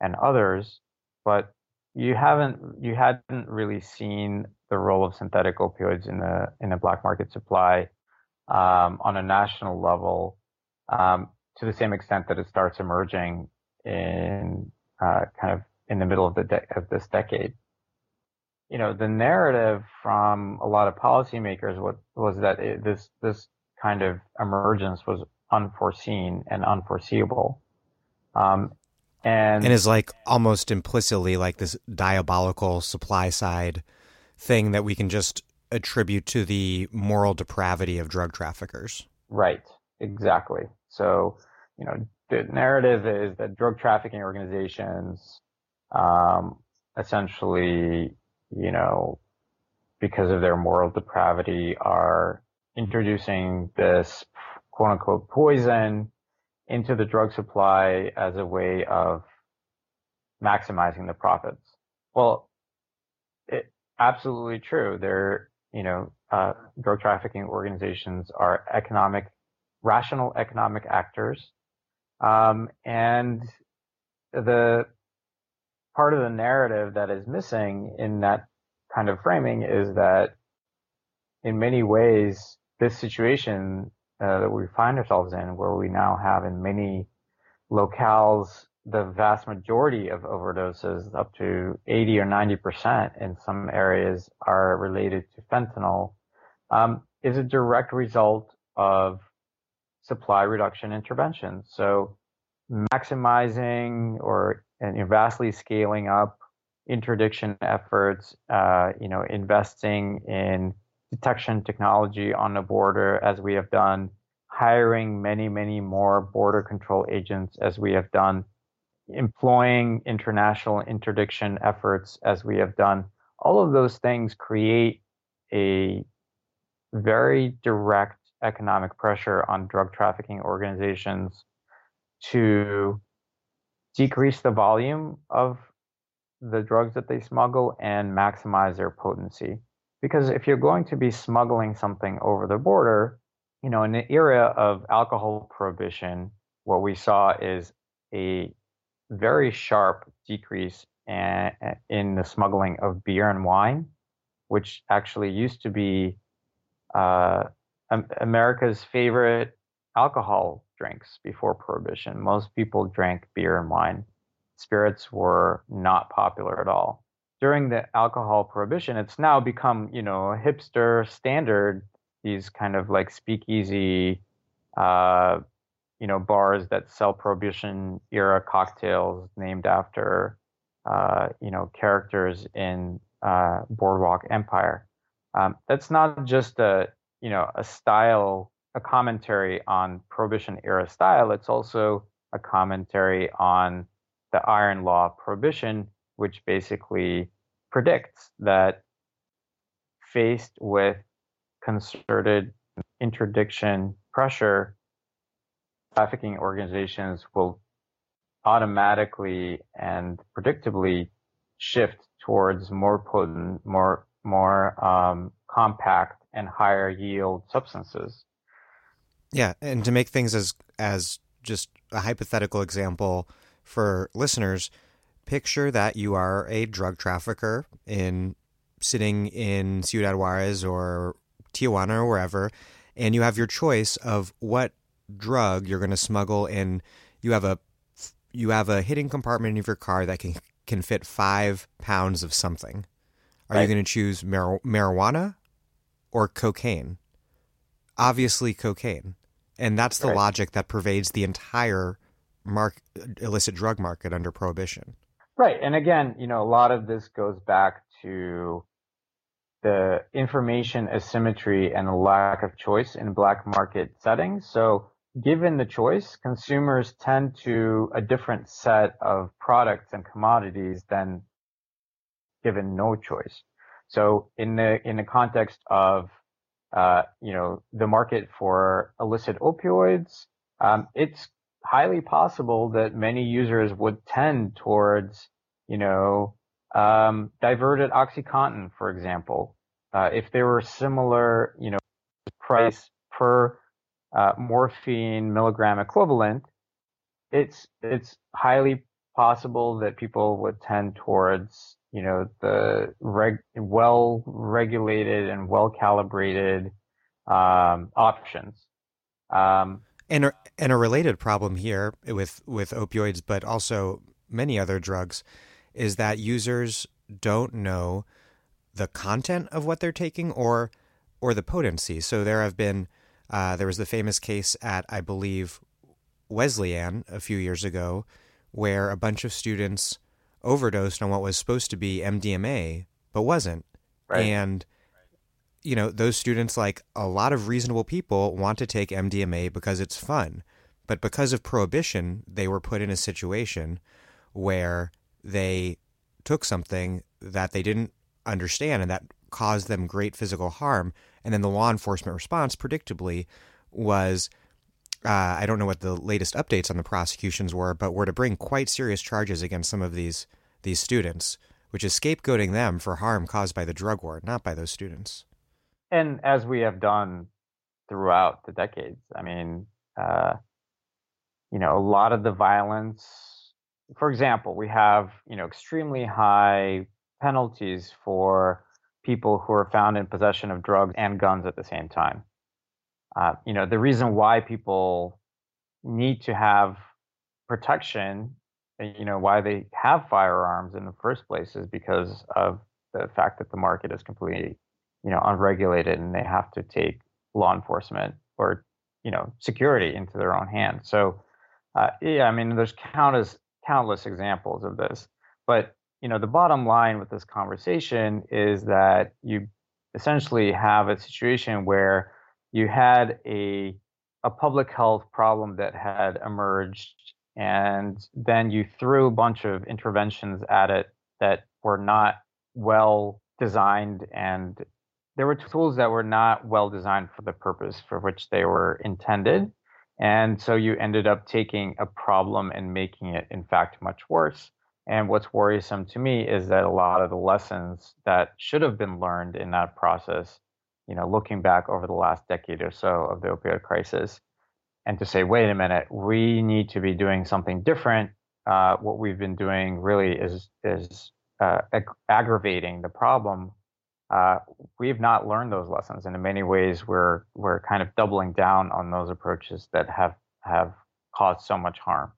and others, but you haven't, you hadn't really seen the role of synthetic opioids in the, in the black market supply um, on a national level um, to the same extent that it starts emerging in uh, kind of in the middle of the de- of this decade. You know, the narrative from a lot of policymakers was, was that it, this this kind of emergence was unforeseen and unforeseeable, um, and and is like almost implicitly like this diabolical supply side thing that we can just attribute to the moral depravity of drug traffickers. Right. Exactly. So, you know, the narrative is that drug trafficking organizations, um, essentially, you know, because of their moral depravity, are introducing this quote unquote poison into the drug supply as a way of maximizing the profits. Well, it's absolutely true. They're, you know, uh, drug trafficking organizations are economic, rational economic actors. Um, and the part of the narrative that is missing in that kind of framing is that in many ways, this situation uh, that we find ourselves in, where we now have in many locales, the vast majority of overdoses, up to eighty or ninety percent in some areas, are related to fentanyl, um, is a direct result of supply reduction interventions. So maximizing or and you know, vastly scaling up interdiction efforts, uh, you know, investing in detection technology on the border, as we have done, hiring many, many more border control agents, as we have done, employing international interdiction efforts, as we have done. All of those things create a very direct economic pressure on drug trafficking organizations to decrease the volume of the drugs that they smuggle and maximize their potency. Because if you're going to be smuggling something over the border, you know, in the era of alcohol prohibition, what we saw is a very sharp decrease in the smuggling of beer and wine, which actually used to be uh, America's favorite alcohol drinks before prohibition. Most people drank beer and wine. Spirits were not popular at all. During the alcohol prohibition, it's now become, you know, a hipster standard, these kind of like speakeasy, uh, you know, bars that sell prohibition era cocktails named after, uh, you know, characters in uh, Boardwalk Empire. Um, that's not just a, you know, a style, a commentary on prohibition era style. It's also a commentary on the iron law of prohibition, which basically predicts that faced with concerted interdiction pressure, trafficking organizations will automatically and predictably shift towards more potent, more more um, compact and higher yield substances. Yeah, and to make things as as just a hypothetical example for listeners, picture that you are a drug trafficker in sitting in Ciudad Juarez or Tijuana or wherever, and you have your choice of what drug you're going to smuggle, and you have a you have a hidden compartment of your car that can can fit five pounds of something. Are right. you going to choose mar- marijuana or cocaine? Obviously, cocaine, and that's the right. logic that pervades the entire mark illicit drug market under prohibition. Right, and again, you know, a lot of this goes back to the information asymmetry and the lack of choice in black market settings. So given the choice, consumers tend to a different set of products and commodities than given no choice. So in the in the context of uh, you know, the market for illicit opioids, um, it's highly possible that many users would tend towards, you know, um, diverted OxyContin, for example, uh, if there were similar, you know, price per uh, morphine milligram equivalent, it's it's highly possible that people would tend towards, you know, the reg well regulated and well calibrated um, options. Um, and a, and a related problem here with with opioids, but also many other drugs, is that users don't know the content of what they're taking or or the potency. So there have been uh, there was the famous case at, I believe, Wesleyan a few years ago, where a bunch of students overdosed on what was supposed to be M D M A, but wasn't. Right. And, you know, those students, like a lot of reasonable people, want to take M D M A because it's fun. But because of prohibition, they were put in a situation where they took something that they didn't understand and that caused them great physical harm. And then the law enforcement response, predictably, was, uh, I don't know what the latest updates on the prosecutions were, but were to bring quite serious charges against some of these these students, which is scapegoating them for harm caused by the drug war, not by those students. And as we have done throughout the decades, I mean, uh, you know, a lot of the violence. For example, we have, you know, extremely high penalties for people who are found in possession of drugs and guns at the same time. Uh, you know, the reason why people need to have protection, you know, why they have firearms in the first place is because of the fact that the market is completely, you know, unregulated and they have to take law enforcement or, you know, security into their own hands. So, uh, yeah, I mean, there's countless countless examples of this. But, you know, the bottom line with this conversation is that you essentially have a situation where you had a a public health problem that had emerged, and then you threw a bunch of interventions at it that were not well designed, and there were tools that were not well designed for the purpose for which they were intended. And so you ended up taking a problem and making it, in fact, much worse. And what's worrisome to me is that a lot of the lessons that should have been learned in that process, you know, looking back over the last decade or so of the opioid crisis, and to say, wait a minute, we need to be doing something different. Uh, what we've been doing really is is uh, ag- aggravating the problem. Uh, we've not learned those lessons, and in many ways, we're we're kind of doubling down on those approaches that have have caused so much harm.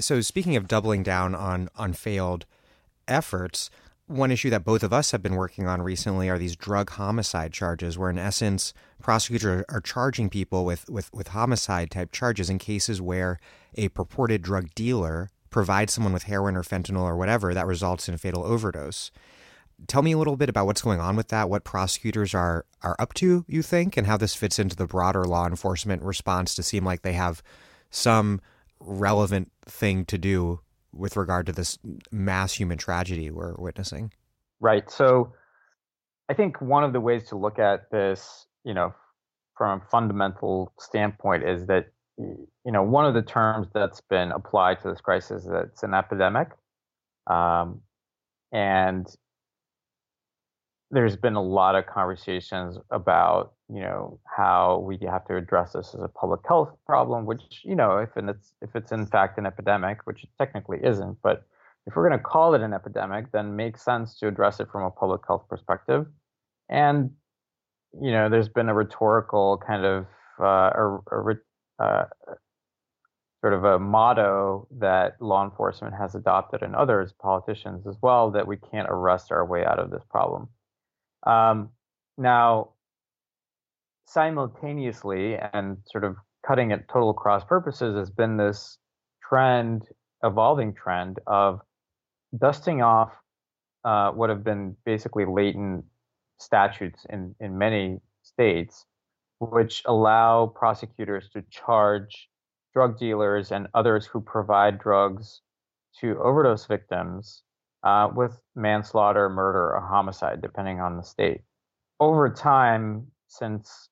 So, speaking of doubling down on on failed efforts, one issue that both of us have been working on recently are these drug homicide charges, where in essence, prosecutors are charging people with with with homicide type charges in cases where a purported drug dealer provides someone with heroin or fentanyl or whatever that results in a fatal overdose. Tell me a little bit about what's going on with that, what prosecutors are are up to, you think, and how this fits into the broader law enforcement response to seem like they have some relevant thing to do with regard to this mass human tragedy we're witnessing. Right. So I think one of the ways to look at this, you know, from a fundamental standpoint is that, you know, one of the terms that's been applied to this crisis is that it's an epidemic. Um, and there's been a lot of conversations about, you know, how we have to address this as a public health problem, which, you know, if and it's if it's in fact an epidemic, which it technically isn't, but if we're going to call it an epidemic, then it makes sense to address it from a public health perspective. And, you know, there's been a rhetorical kind of uh, a, a, uh, sort of a motto that law enforcement has adopted, and others, politicians as well, that we can't arrest our way out of this problem. Um, now, simultaneously, and sort of cutting at total cross purposes, has been this trend, evolving trend of dusting off uh, what have been basically latent statutes in, in many states, which allow prosecutors to charge drug dealers and others who provide drugs to overdose victims Uh, with manslaughter, murder, or homicide, depending on the state. Over time, since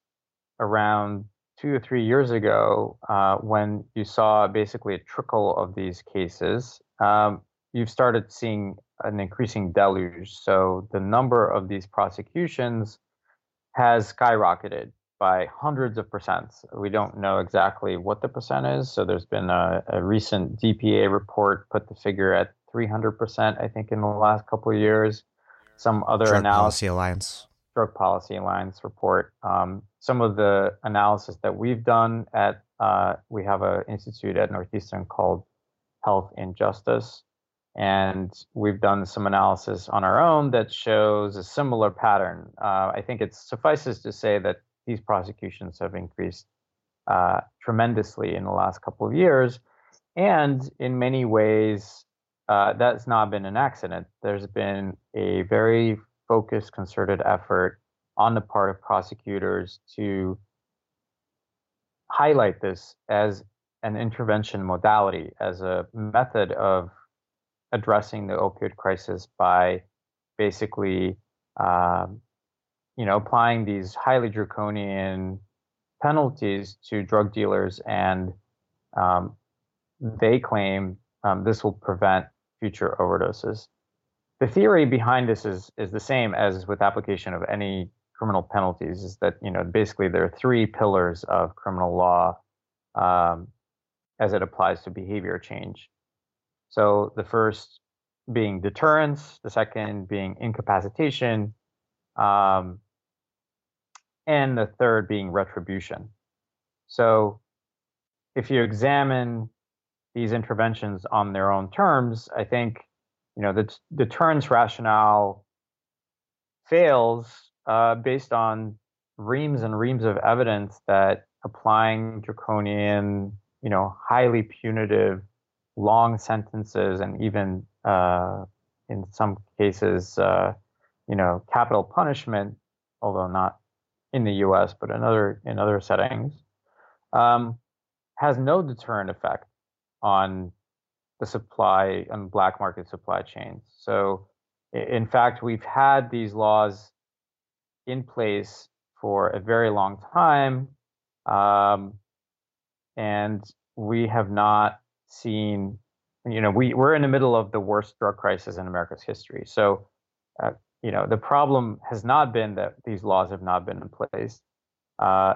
around two or three years ago, uh, when you saw basically a trickle of these cases, um, you've started seeing an increasing deluge. So the number of these prosecutions has skyrocketed by hundreds of percents. We don't know exactly what the percent is. So there's been a, a recent D P A report put the figure at three hundred percent, I think, in the last couple of years. Some other analysis. Drug Policy Alliance. Drug Policy Alliance report. Um, some of the analysis that we've done at, uh, we have an institute at Northeastern called Health Injustice. And we've done some analysis on our own that shows a similar pattern. Uh, I think it suffices to say that these prosecutions have increased uh, tremendously in the last couple of years. And in many ways, uh, that's not been an accident. There's been a very focused, concerted effort on the part of prosecutors to highlight this as an intervention modality, as a method of addressing the opioid crisis by basically um, you know, applying these highly draconian penalties to drug dealers. And um, they claim um, this will prevent future overdoses. The theory behind this is is the same as with application of any criminal penalties, is that, you know, basically there are three pillars of criminal law um, as it applies to behavior change. So the first being deterrence, the second being incapacitation, um, and the third being retribution. So if you examine these interventions on their own terms, I think, you know, the deterrence rationale fails uh, based on reams and reams of evidence that applying draconian, you know, highly punitive, long sentences, and even uh, in some cases, uh, you know, capital punishment, although not in the U S, but in other, in other settings, um, has no deterrent effect on the supply and black market supply chains. So in fact, we've had these laws in place for a very long time, um, and we have not seen, you know, we, we're in the middle of the worst drug crisis in America's history. So, uh, you know, the problem has not been that these laws have not been in place. Uh,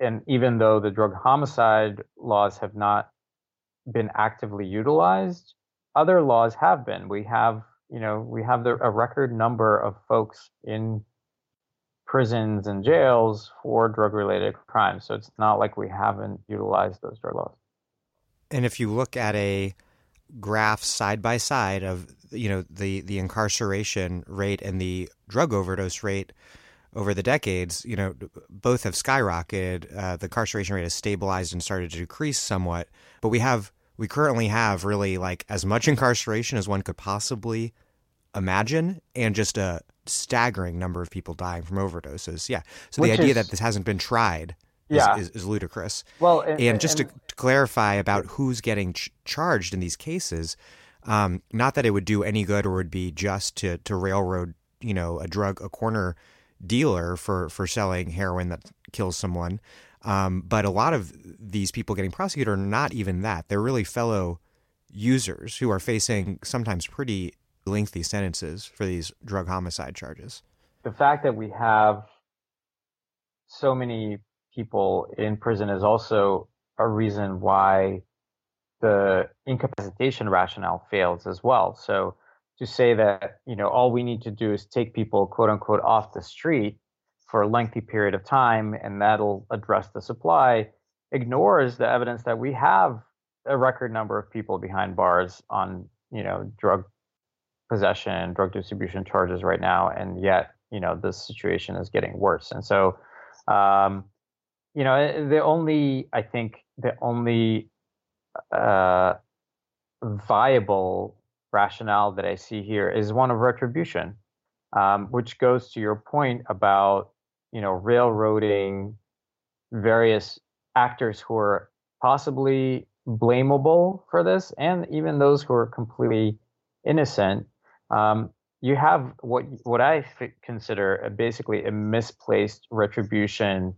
and even though the drug homicide laws have not been actively utilized, other laws have been. We have, you know, we have the, a record number of folks in prisons and jails for drug-related crimes. So it's not like we haven't utilized those drug laws. And if you look at a graph side by side of, you know, the, the incarceration rate and the drug overdose rate over the decades, you know, both have skyrocketed. Uh, the incarceration rate has stabilized and started to decrease somewhat. But we have we currently have really like as much incarceration as one could possibly imagine, and just a staggering number of people dying from overdoses. Yeah. So Which the idea is... that this hasn't been tried. Yeah. Is, is, is ludicrous. Well, and, and just and, to, to clarify about who's getting ch- charged in these cases, um, not that it would do any good or would be just to, to railroad, you know, a drug, a corner dealer for, for selling heroin that kills someone. Um, but a lot of these people getting prosecuted are not even that. They're really fellow users who are facing sometimes pretty lengthy sentences for these drug homicide charges. The fact that we have so many people in prison is also a reason why the incapacitation rationale fails as well. So to say that, you know, all we need to do is take people, quote unquote, off the street for a lengthy period of time, and that'll address the supply, ignores the evidence that we have a record number of people behind bars on, you know, drug possession, drug distribution charges right now. And yet, you know, this situation is getting worse. And so, um, you know, the only, I think, the only uh, viable rationale that I see here is one of retribution, um, which goes to your point about, you know, railroading various actors who are possibly blamable for this, and even those who are completely innocent. Um, you have what what I f- consider a basically a misplaced retribution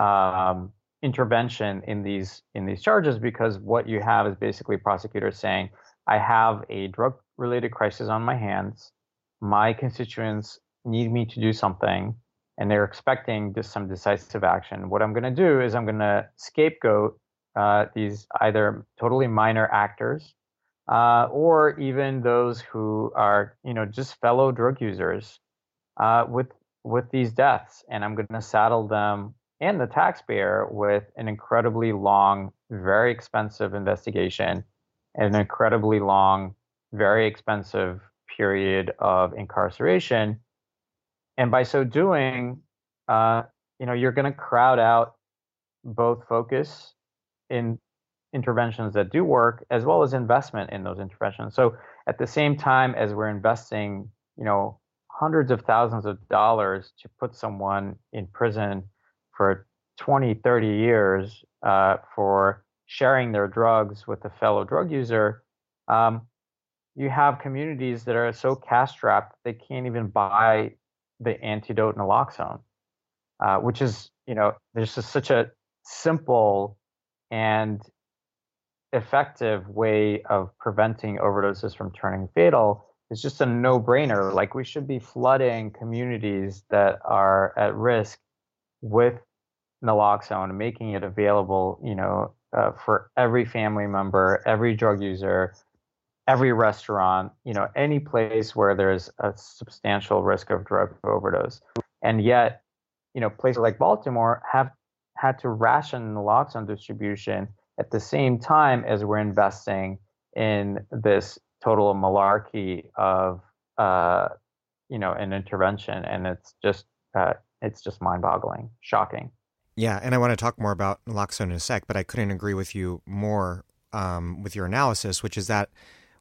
Um, intervention in these in these charges, because what you have is basically prosecutors saying, I have a drug-related crisis on my hands. My constituents need me to do something. and they're expecting just some decisive action. What I'm going to do is I'm going to scapegoat uh, these either totally minor actors uh, or even those who are, you know, just fellow drug users uh, with with these deaths, and I'm going to saddle them and the taxpayer with an incredibly long, very expensive investigation and an incredibly long, very expensive period of incarceration. And by so doing, uh, you know, you're going to crowd out both focus in interventions that do work, as well as investment in those interventions. So at the same time as we're investing, you know, hundreds of thousands of dollars to put someone in prison for twenty, thirty years uh, for sharing their drugs with a fellow drug user, um, you have communities that are so cash-strapped they can't even buy the antidote naloxone, uh, which is, you know, there's just such a simple and effective way of preventing overdoses from turning fatal. It's just a no-brainer. Like, we should be flooding communities that are at risk with naloxone, making it available, you know, uh, for every family member, every drug user, every restaurant, you know, any place where there's a substantial risk of drug overdose. And yet, you know, places like Baltimore have had to ration naloxone distribution at the same time as we're investing in this total malarkey of, uh, you know, an intervention. And it's just, uh, it's just mind-boggling, shocking. Yeah, and I want to talk more about naloxone in a sec, but I couldn't agree with you more um, with your analysis, which is that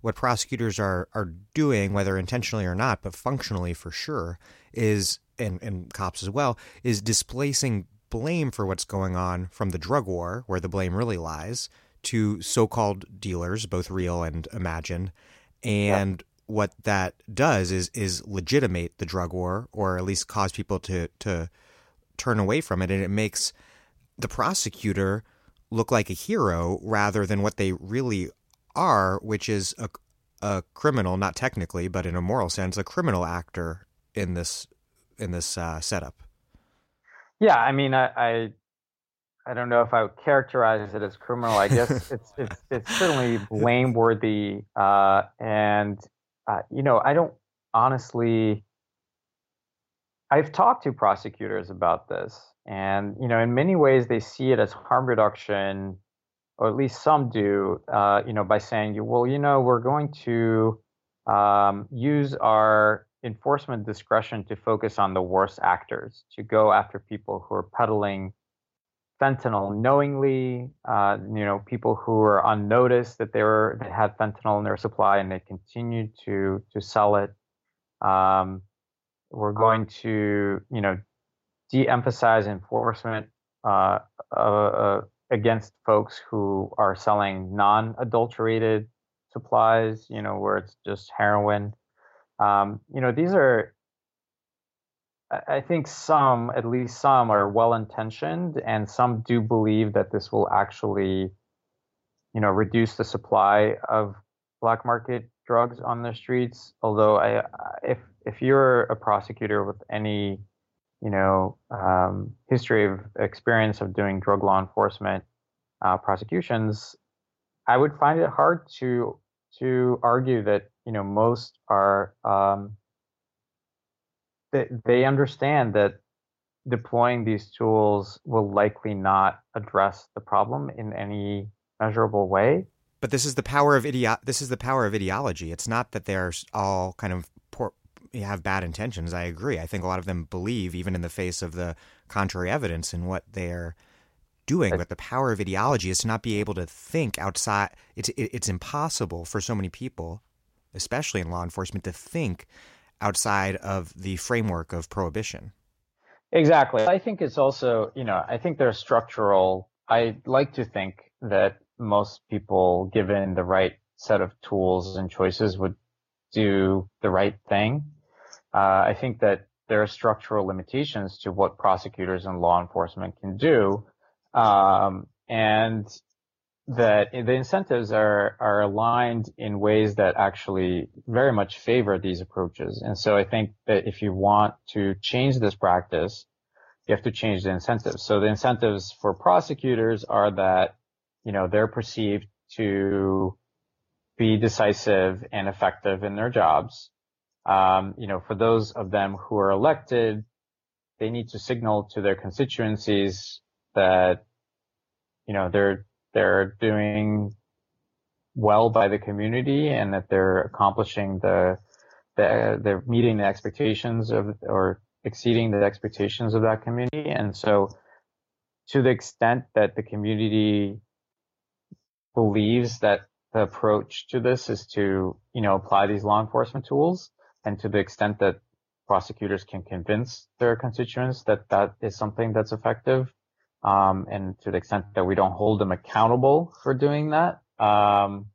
what prosecutors are are doing, whether intentionally or not, but functionally for sure, is, and, and cops as well, is displacing blame for what's going on from the drug war, where the blame really lies, to so-called dealers, both real and imagined. And yeah. What that does is is legitimate the drug war, or at least cause people to to turn away from it. And it makes the prosecutor look like a hero rather than what they really are, which is a, a criminal, not technically, but in a moral sense, a criminal actor in this in this uh, setup. Yeah, I mean, I, I I don't know if I would characterize it as criminal. I guess it's it's it's certainly blameworthy, uh, and uh, you know, I don't honestly. I've talked to prosecutors about this, and you know, in many ways, they see it as harm reduction, or at least some do. Uh, you know, by saying, "Well, you know, we're going to um, use our enforcement discretion to focus on the worst actors, to go after people who are peddling fentanyl knowingly, uh, you know, people who were on notice that they were they had fentanyl in their supply and they continued to to sell it." Um, We're going to, you know, de-emphasize enforcement uh, uh, against folks who are selling non-adulterated supplies, you know, where it's just heroin. Um, you know, these are, I think some, at least some, are well-intentioned, and some do believe that this will actually, you know, reduce the supply of black market drugs on the streets. Although I, if if you're a prosecutor with any, you know, um, history of experience of doing drug law enforcement uh, prosecutions, I would find it hard to to argue that, you know, most are um, that they understand that deploying these tools will likely not address the problem in any measurable way. But this is the power of ideo- This is the power of ideology. It's not that they're all kind of poor, have bad intentions. I agree. I think a lot of them believe, even in the face of the contrary evidence, in what they're doing. But the power of ideology is to not be able to think outside. It's it, it's impossible for so many people, especially in law enforcement, to think outside of the framework of prohibition. Exactly. I think it's also, you know, I think they're structural. I like to think that most people, given the right set of tools and choices, would do the right thing. Uh, I think that there are structural limitations to what prosecutors and law enforcement can do. Um, and that the incentives are, are aligned in ways that actually very much favor these approaches. And so I think that if you want to change this practice, you have to change the incentives. So the incentives for prosecutors are that, you know, they're perceived to be decisive and effective in their jobs. Um, you know, for those of them who are elected, they need to signal to their constituencies that, you know, they're, they're doing well by the community and that they're accomplishing the, the, they're meeting the expectations of, or exceeding the expectations of that community. And so to the extent that the community believes that the approach to this is to, you know, apply these law enforcement tools, and to the extent that prosecutors can convince their constituents that that is something that's effective, Um, and to the extent that we don't hold them accountable for doing that, um,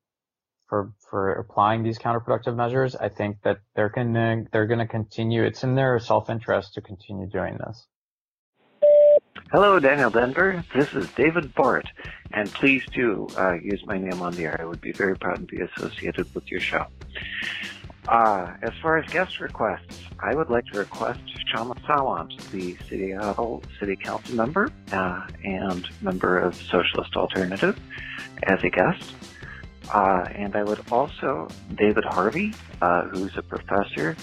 for, for applying these counterproductive measures, I think that they're gonna, they're gonna continue. It's in their self-interest to continue doing this. Hello, Daniel Denver. This is David Bort. And please do, uh, use my name on the air. I would be very proud to be associated with your show. Uh, as far as guest requests, I would like to request Shama Sawant, the Seattle City Council member uh, and member of Socialist Alternative, as a guest. Uh, and I would also, David Harvey, uh, who's a professor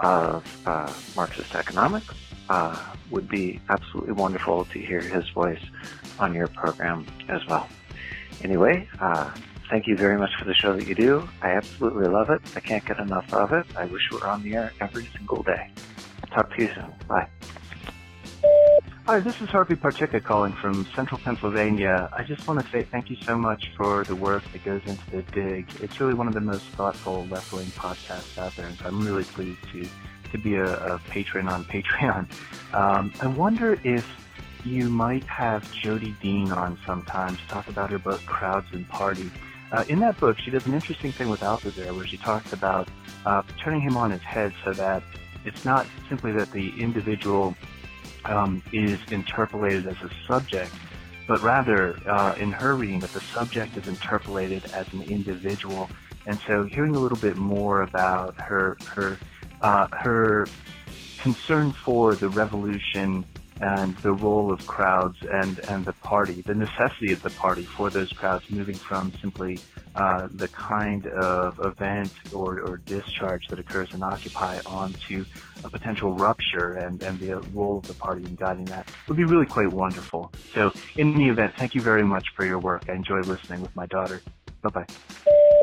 of uh, Marxist economics, uh, would be absolutely wonderful to hear his voice on your program as well. Anyway, uh, thank you very much for the show that you do. I absolutely love it. I can't get enough of it. I wish we were on the air every single day. Talk to you soon. Bye. Hi, this is Harvey Parchika calling from Central Pennsylvania. I just want to say thank you so much for the work that goes into The Dig. It's really one of the most thoughtful left-wing podcasts out there, and so I'm really pleased to, to be a, a patron on Patreon. Um, I wonder if you might have Jodi Dean on sometime to talk about her book, Crowds and Party. Uh, in that book, she does an interesting thing with Althusser, where she talks about uh, turning him on his head so that it's not simply that the individual um, is interpolated as a subject, but rather, uh, in her reading, that the subject is interpolated as an individual. And so hearing a little bit more about her, her, uh, her concern for the revolution and the role of crowds and, and the party, the necessity of the party for those crowds, moving from simply uh, the kind of event or, or discharge that occurs in Occupy onto a potential rupture, and, and the role of the party in guiding that would be really quite wonderful. So in the event, thank you very much for your work. I enjoy listening with my daughter. Bye-bye.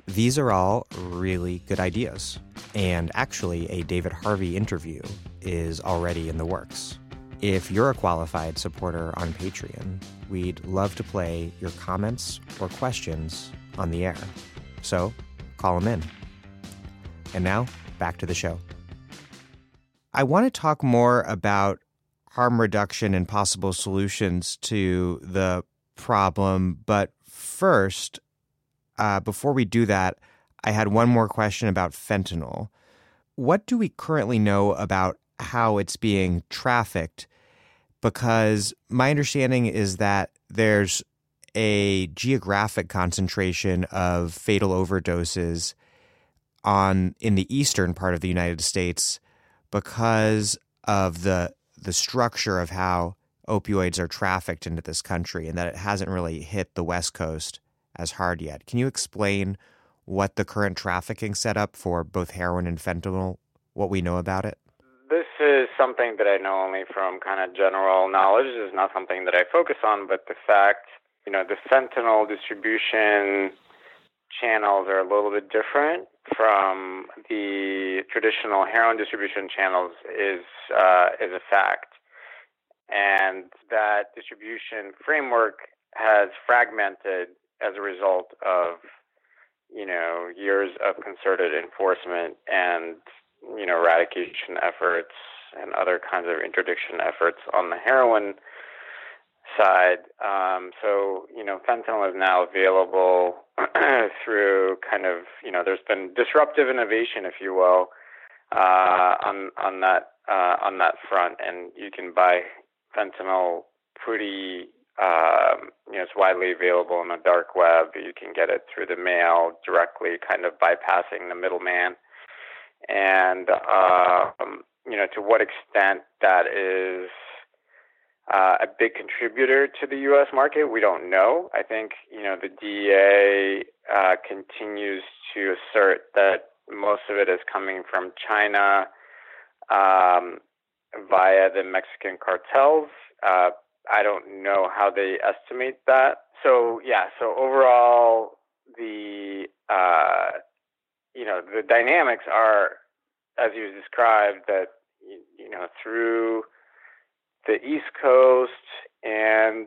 These are all really good ideas. And actually, a David Harvey interview is already in the works. If you're a qualified supporter on Patreon, we'd love to play your comments or questions on the air. So call them in. And now, back to the show. I want to talk more about harm reduction and possible solutions to the problem. But first, uh, before we do that, I had one more question about fentanyl. What do we currently know about how it's being trafficked? Because my understanding is that there's a geographic concentration of fatal overdoses on in the eastern part of the United States because of the the structure of how opioids are trafficked into this country, and that it hasn't really hit the West Coast as hard yet. Can you explain what the current trafficking setup for both heroin and fentanyl, what we know about it? This is something that I know only from kind of general knowledge. It's not something that I focus on, but the fact, you know, the fentanyl distribution channels are a little bit different from the traditional heroin distribution channels is uh, is a fact. And that distribution framework has fragmented as a result of, you know, years of concerted enforcement and, you know, eradication efforts and other kinds of interdiction efforts on the heroin side. Um, so, you know, fentanyl is now available through kind of, you know, there's been disruptive innovation, if you will, uh, on on that uh, on that front, and you can buy fentanyl pretty Um, you know, it's widely available on the dark web. You can get it through the mail directly, kind of bypassing the middleman. And, uh, um, you know, to what extent that is uh, a big contributor to the U S market, we don't know. I think, you know, the D E A uh, continues to assert that most of it is coming from China um, via the Mexican cartels. Uh, I don't know how they estimate that. So, yeah, so overall, the, uh, you know, the dynamics are, as you described, that, you know, through the East Coast and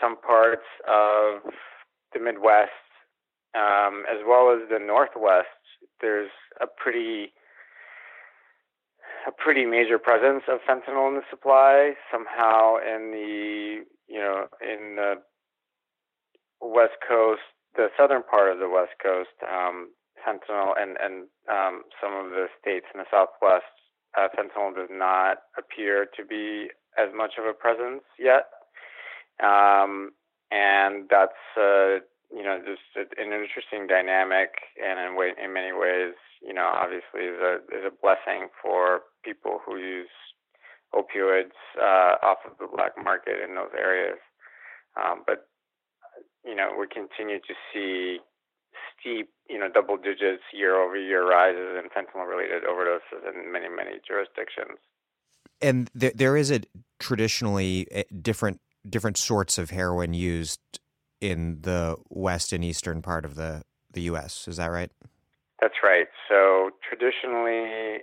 some parts of the Midwest, um, as well as the Northwest, there's a pretty... a pretty major presence of fentanyl in the supply. Somehow in the, you know, in the West Coast, the southern part of the West Coast, um, fentanyl and, and um, some of the states in the Southwest, uh, fentanyl does not appear to be as much of a presence yet. Um, and that's, uh, you know, just an interesting dynamic, and in, way, in many ways, you know, obviously is a, is a blessing for people who use opioids uh, off of the black market in those areas. Um, but, you know, we continue to see steep, you know, double digits year-over-year rises in fentanyl-related overdoses in many, many jurisdictions. And there, there is a traditionally different different sorts of heroin used in the west and eastern part of the, the U S. Is that right? That's right. So traditionally,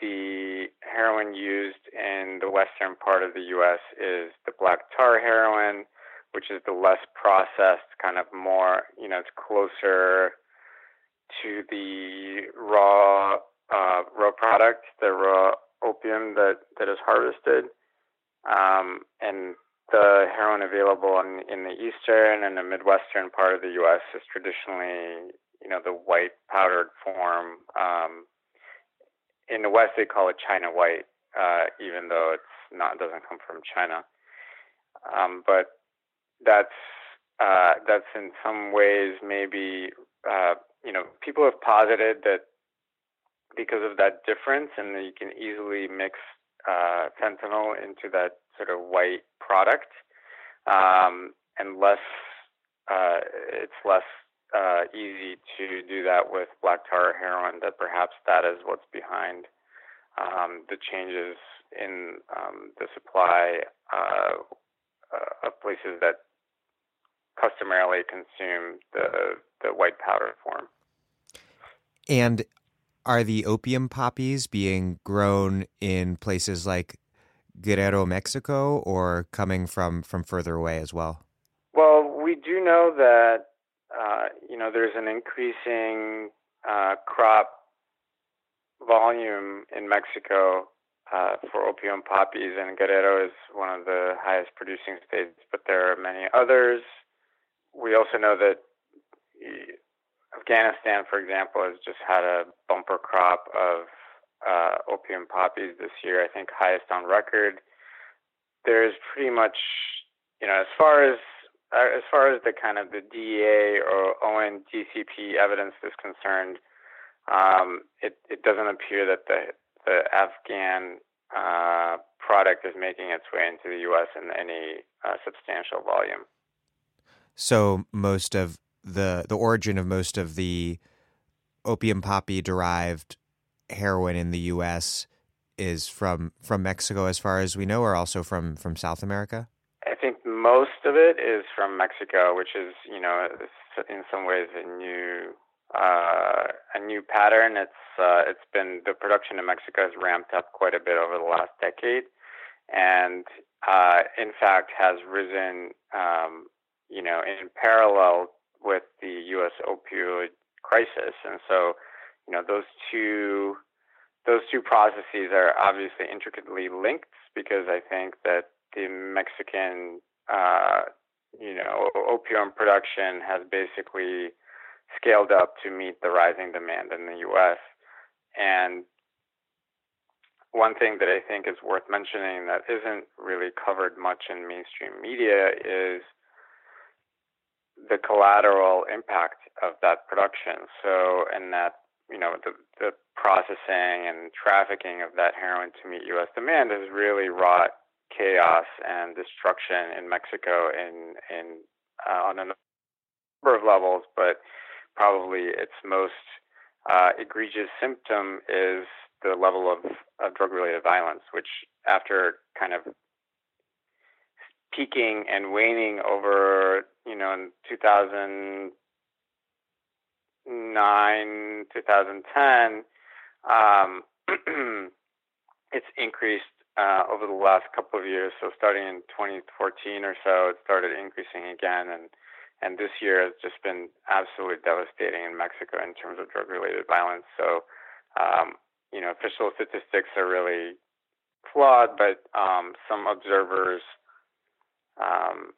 the heroin used in the western part of the U S is the black tar heroin, which is the less processed, kind of more, you know, it's closer to the raw uh, raw product, the raw opium that, that is harvested. Um, and the heroin available in, in the eastern and the midwestern part of the U S is traditionally, you know, the white powdered form. Um, in the West, they call it China white, uh, even though it's not doesn't come from China. Um, but that's uh, that's in some ways maybe uh, you know, people have posited that because of that difference, and that you can easily mix uh, fentanyl into that sort of white product, um, and less uh, it's less. Uh, easy to do that with black tar heroin, that perhaps that is what's behind um, the changes in um, the supply uh, uh, of places that customarily consume the the white powder form. And are the opium poppies being grown in places like Guerrero, Mexico, or coming from, from further away as well? Well, we do know that Uh, you know, there's an increasing uh, crop volume in Mexico uh, for opium poppies, and Guerrero is one of the highest producing states, but there are many others. We also know that Afghanistan, for example, has just had a bumper crop of uh, opium poppies this year, I think highest on record. There's pretty much, you know, as far as As far as the kind of the D E A or O N D C P evidence is concerned, um, it, it doesn't appear that the, the Afghan uh, product is making its way into the U S in any uh, substantial volume. So most of the the origin of most of the opium poppy-derived heroin in the U S is from, from Mexico, as far as we know, or also from, from South America? I think most of it is from Mexico, which is, you know, in some ways a new uh, a new pattern. It's uh, it's been the production in Mexico has ramped up quite a bit over the last decade, and uh, in fact has risen, um, you know, in parallel with the U S opioid crisis. And so, you know, those two those two processes are obviously intricately linked, because I think that the Mexican, uh, you know, opium production has basically scaled up to meet the rising demand in the U S. And one thing that I think is worth mentioning that isn't really covered much in mainstream media is the collateral impact of that production. So, and that, you know, the, the processing and trafficking of that heroin to meet U S demand has really wrought chaos and destruction in Mexico in, in uh, on a number of levels, but probably its most uh, egregious symptom is the level of, of drug-related violence, which after kind of peaking and waning over, you know, in two thousand nine, two thousand ten, um, it's increased uh, over the last couple of years. So starting in twenty fourteen or so, it started increasing again. And, and this year has just been absolutely devastating in Mexico in terms of drug-related violence. So, um, you know, official statistics are really flawed, but um, some observers um,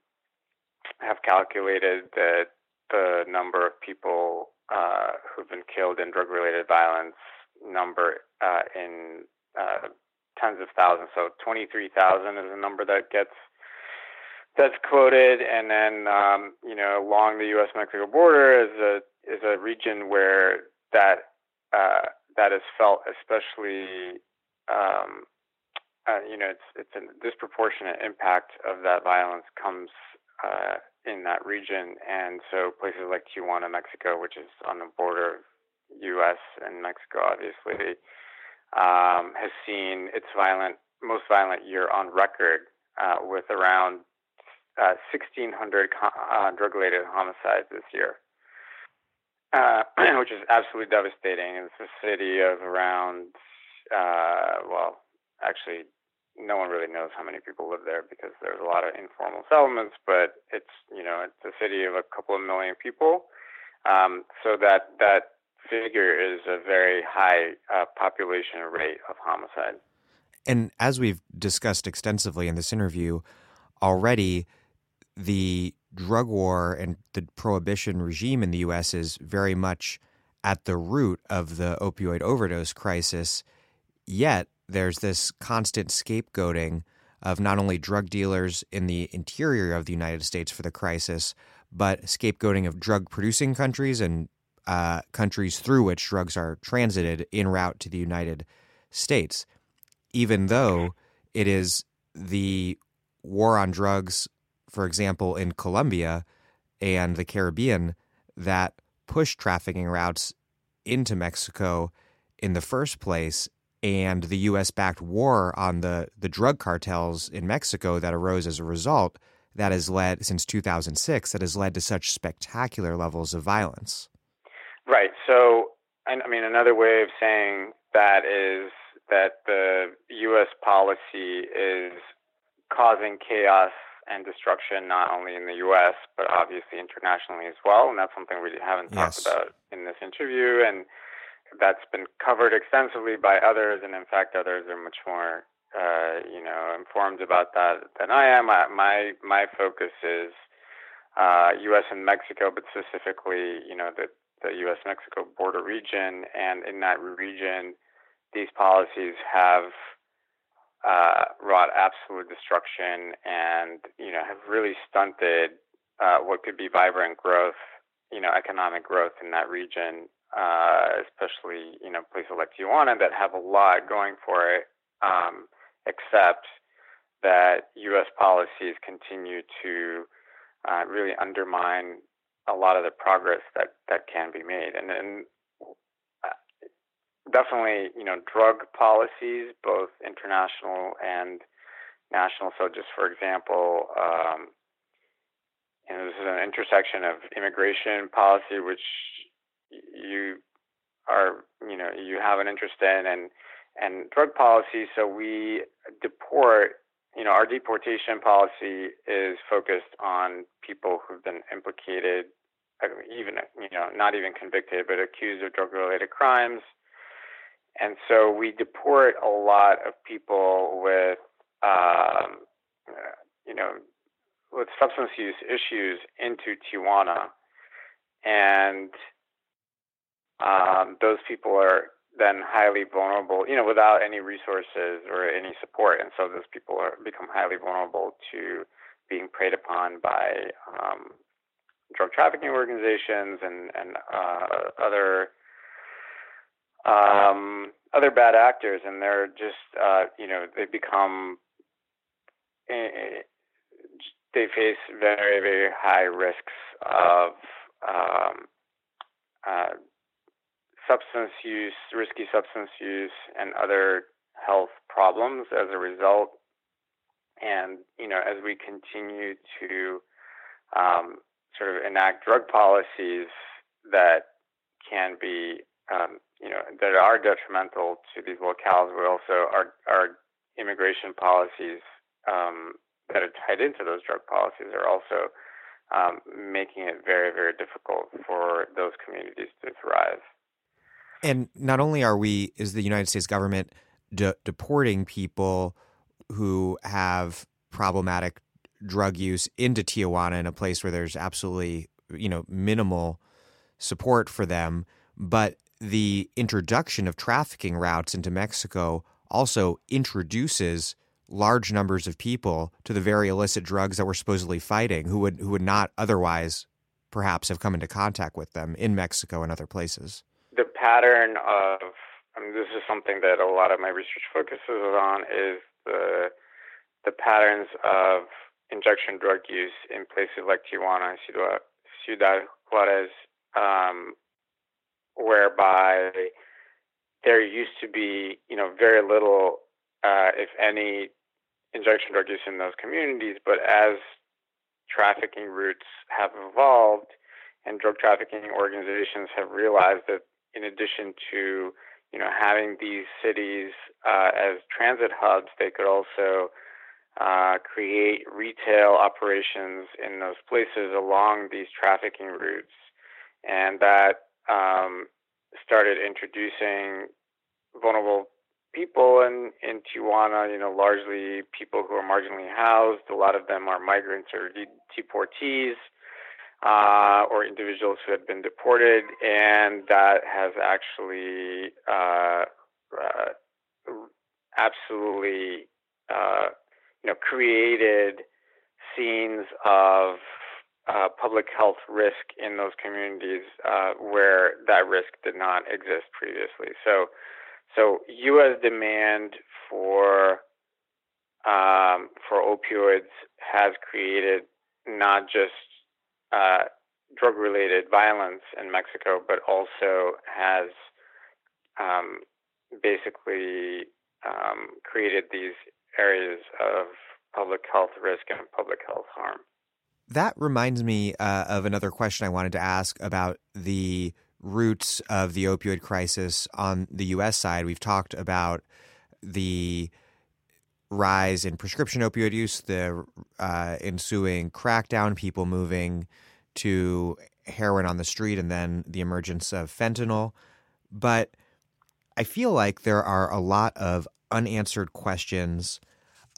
have calculated that the number of people uh, who've been killed in drug-related violence number uh, in uh, tens of thousands. So twenty-three thousand is a number that gets that's quoted, and then um, you know, along the U S Mexico border is a is a region where that uh, that is felt especially, um, uh, you know, it's it's a disproportionate impact of that violence comes uh, in that region. And so places like Tijuana, Mexico, which is on the border of U S and Mexico, obviously, um, has seen its violent, most violent year on record, uh, with around uh, sixteen hundred uh, drug-related homicides this year. Uh, which is absolutely devastating. It's a city of around, uh, well, actually, no one really knows how many people live there because there's a lot of informal settlements, but it's, you know, it's a city of a couple of million people. Um, so that, that figure is a very high uh, population rate of homicide. And as we've discussed extensively in this interview already, the drug war and the prohibition regime in the U S is very much at the root of the opioid overdose crisis, yet there's this constant scapegoating of not only drug dealers in the interior of the United States for the crisis, but scapegoating of drug-producing countries and uh, countries through which drugs are transited en route to the United States, even though it is the war on drugs, for example, in Colombia and the Caribbean, that push trafficking routes into Mexico in the first place, and the U S-backed war on the, the drug cartels in Mexico that arose as a result, that has led, since two thousand six, that has led to such spectacular levels of violence. Right. So, and I mean, another way of saying that is that the U S policy is causing chaos and destruction, not only in the U S, but obviously internationally as well. And that's something we haven't yes. talked about in this interview. And that's been covered extensively by others. And in fact, others are much more, uh, you know, informed about that than I am. I, my my focus is uh, U S and Mexico, but specifically, you know, the, the U S Mexico border region. And in that region, these policies have Uh, wrought absolute destruction and, you know, have really stunted uh, what could be vibrant growth, you know, economic growth in that region, uh, especially, you know, places like Tijuana that have a lot going for it, um, except that U S policies continue to uh, really undermine a lot of the progress that, that can be made. And then definitely, you know, drug policies, both international and national. So just for example, um, you know, this is an intersection of immigration policy, which you are, you know, you have an interest in, and, and drug policy. So we deport, you know, our deportation policy is focused on people who've been implicated, even, you know, not even convicted, but accused of drug-related crimes. And so we deport a lot of people with, um, you know, with substance use issues into Tijuana. And um, those people are then highly vulnerable, you know, without any resources or any support. And so those people are become highly vulnerable to being preyed upon by um, drug trafficking organizations and, and uh, other um, other bad actors, and they're just, uh, you know, they become, they face very, very high risks of um, uh, substance use, risky substance use, and other health problems as a result. And, you know, as we continue to um, sort of enact drug policies that can be, um, you know, that are detrimental to these locales, we also our our immigration policies um, that are tied into those drug policies are also um, making it very, very difficult for those communities to thrive. And not only are we, is the United States government de- deporting people who have problematic drug use into Tijuana, in a place where there's absolutely, you know, minimal support for them. But the introduction of trafficking routes into Mexico also introduces large numbers of people to the very illicit drugs that we're supposedly fighting, who would who would not otherwise perhaps have come into contact with them in Mexico and other places. The pattern of, I mean, this is something that a lot of my research focuses on, is the the patterns of injection drug use in places like Tijuana and Ciudad, Ciudad Juarez, um, whereby there used to be, you know, very little, uh, if any, injection drug use in those communities. But as trafficking routes have evolved and drug trafficking organizations have realized that, in addition to, you know, having these cities uh, as transit hubs, they could also uh, create retail operations in those places along these trafficking routes. And that um, started introducing vulnerable people in, in Tijuana, you know, largely people who are marginally housed. A lot of them are migrants or deportees, Uh, or individuals who had been deported, and that has actually uh, uh, absolutely, uh, you know, created scenes of uh, public health risk in those communities uh, where that risk did not exist previously. So, so U S demand for um, for opioids has created not just Uh, drug-related violence in Mexico, but also has um, basically um, created these areas of public health risk and public health harm. That reminds me uh, of another question I wanted to ask about the roots of the opioid crisis on the U S side. We've talked about the rise in prescription opioid use, the uh, ensuing crackdown, people moving to heroin on the street, and then the emergence of fentanyl. But I feel like there are a lot of unanswered questions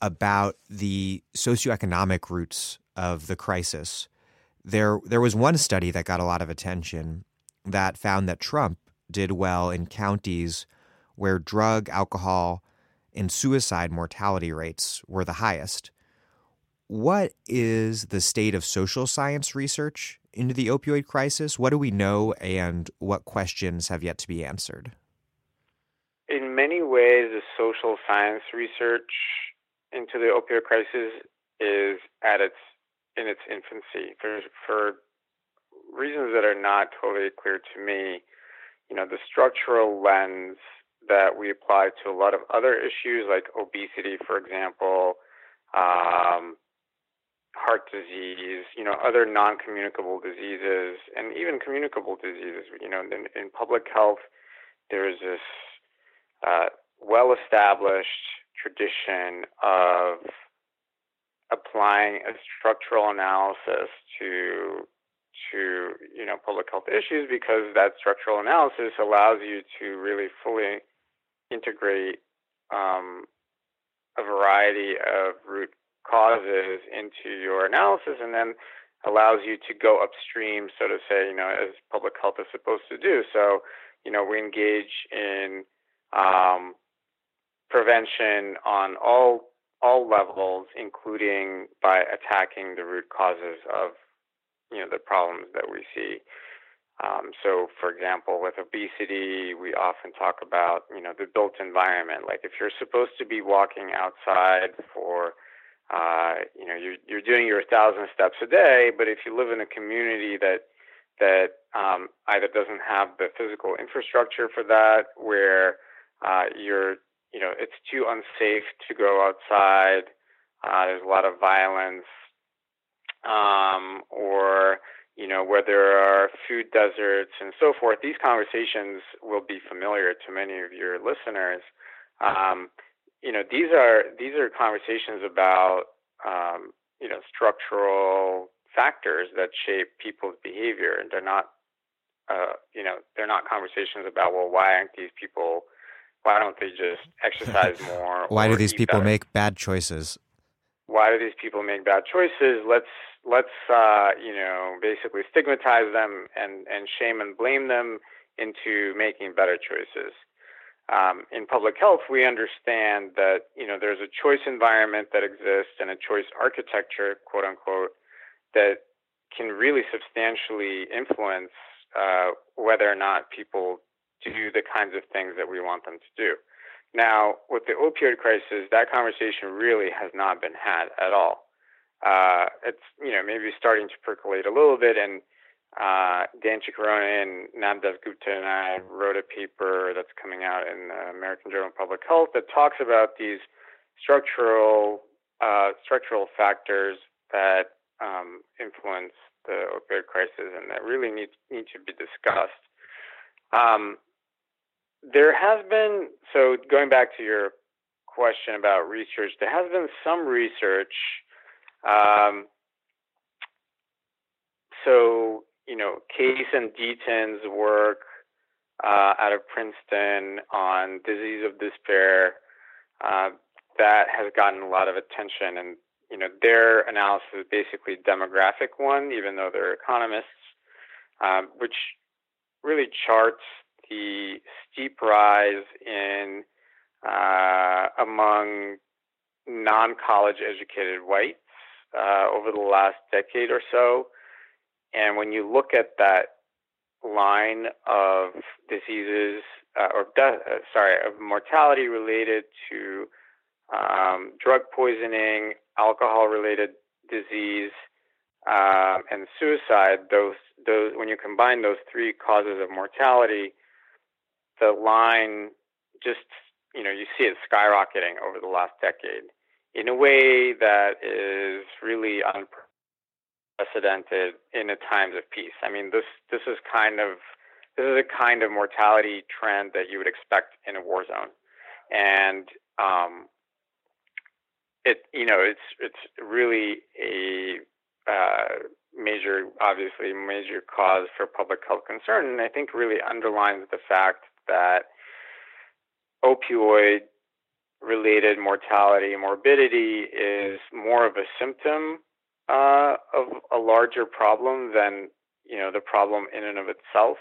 about the socioeconomic roots of the crisis. There, there was one study that got a lot of attention that found that Trump did well in counties where drug, alcohol, and suicide mortality rates were the highest. What is the state of social science research into the opioid crisis? What do we know, and what questions have yet to be answered? In many ways, the social science research into the opioid crisis is at its in its infancy. For, for reasons that are not totally clear to me, you know, the structural lens that we apply to a lot of other issues like obesity, for example, um, heart disease, you know, other non-communicable diseases, and even communicable diseases. You know, in, in public health, there is this uh, well-established tradition of applying a structural analysis to to, you know, public health issues, because that structural analysis allows you to really fully integrate um, a variety of root causes into your analysis, and then allows you to go upstream, so to say, you know, as public health is supposed to do. So, you know, we engage in um, prevention on all all levels, including by attacking the root causes of you know, the problems that we see. Um, so, for example, with obesity, we often talk about, you know, the built environment. Like if you're supposed to be walking outside for, uh, you know, you're, you're doing your thousand steps a day, but if you live in a community that that um, either doesn't have the physical infrastructure for that, where uh, you're, you know, it's too unsafe to go outside, uh, there's a lot of violence, um, or you know, where there are food deserts and so forth, these conversations will be familiar to many of your listeners. Um, you know, these are these are conversations about, um, you know, structural factors that shape people's behavior. And they're not, uh, you know, they're not conversations about, well, why aren't these people, why don't they just exercise more? Why do these people make bad choices? Why do these people make bad choices? Let's, let's uh, you know, basically stigmatize them and, and shame and blame them into making better choices. Um, in public health, we understand that, you know, there's a choice environment that exists and a choice architecture, quote unquote, that can really substantially influence uh, whether or not people do the kinds of things that we want them to do. Now, with the opioid crisis, that conversation really has not been had at all. Uh, it's, you know, maybe starting to percolate a little bit, and uh, Dan Ciccarone and Navdev Gupta and I wrote a paper that's coming out in the American Journal of Public Health that talks about these structural uh, structural factors that um, influence the opioid crisis and that really need, need to be discussed. Um, there has been, so going back to your question about research, there has been some research. Um, so, you know, Case and Deaton's work uh, out of Princeton on disease of despair, uh, that has gotten a lot of attention. And, you know, their analysis is basically a demographic one, even though they're economists, um, which really charts the steep rise in uh, among non-college educated whites uh, over the last decade or so. And when you look at that line of diseases uh, or death, uh, sorry, of mortality related to um, drug poisoning, alcohol-related disease, uh, and suicide, those those when you combine those three causes of mortality, the line just, you know, you see it skyrocketing over the last decade in a way that is really unprecedented in the times of peace. I mean, this this is kind of this is a kind of mortality trend that you would expect in a war zone, and um, it you know it's it's really a uh, major, obviously major cause for public health concern, and I think really underlines the fact that opioid-related mortality and morbidity is more of a symptom uh, of a larger problem than, you know, the problem in and of itself.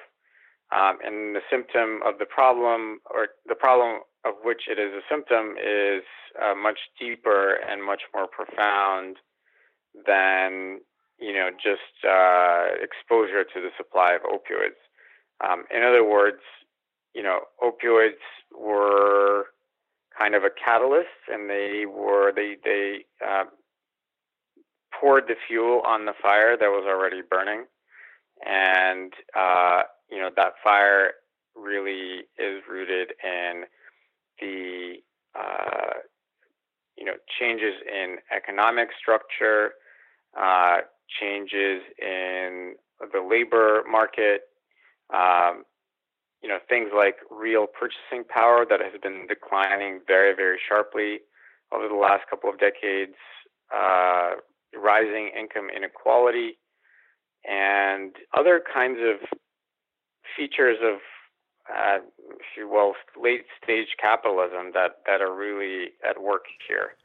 Um, and the symptom of the problem, or the problem of which it is a symptom, is uh, much deeper and much more profound than, you know, just uh, exposure to the supply of opioids. Um, in other words, you know, opioids were kind of a catalyst, and they were they they uh, poured the fuel on the fire that was already burning, and uh, you know, that fire really is rooted in the uh, you know, changes in economic structure, uh, changes in the labor market. Um, You know, things like real purchasing power that has been declining very, very sharply over the last couple of decades, uh, rising income inequality, and other kinds of features of, uh, if you will, late-stage capitalism that, that are really at work here.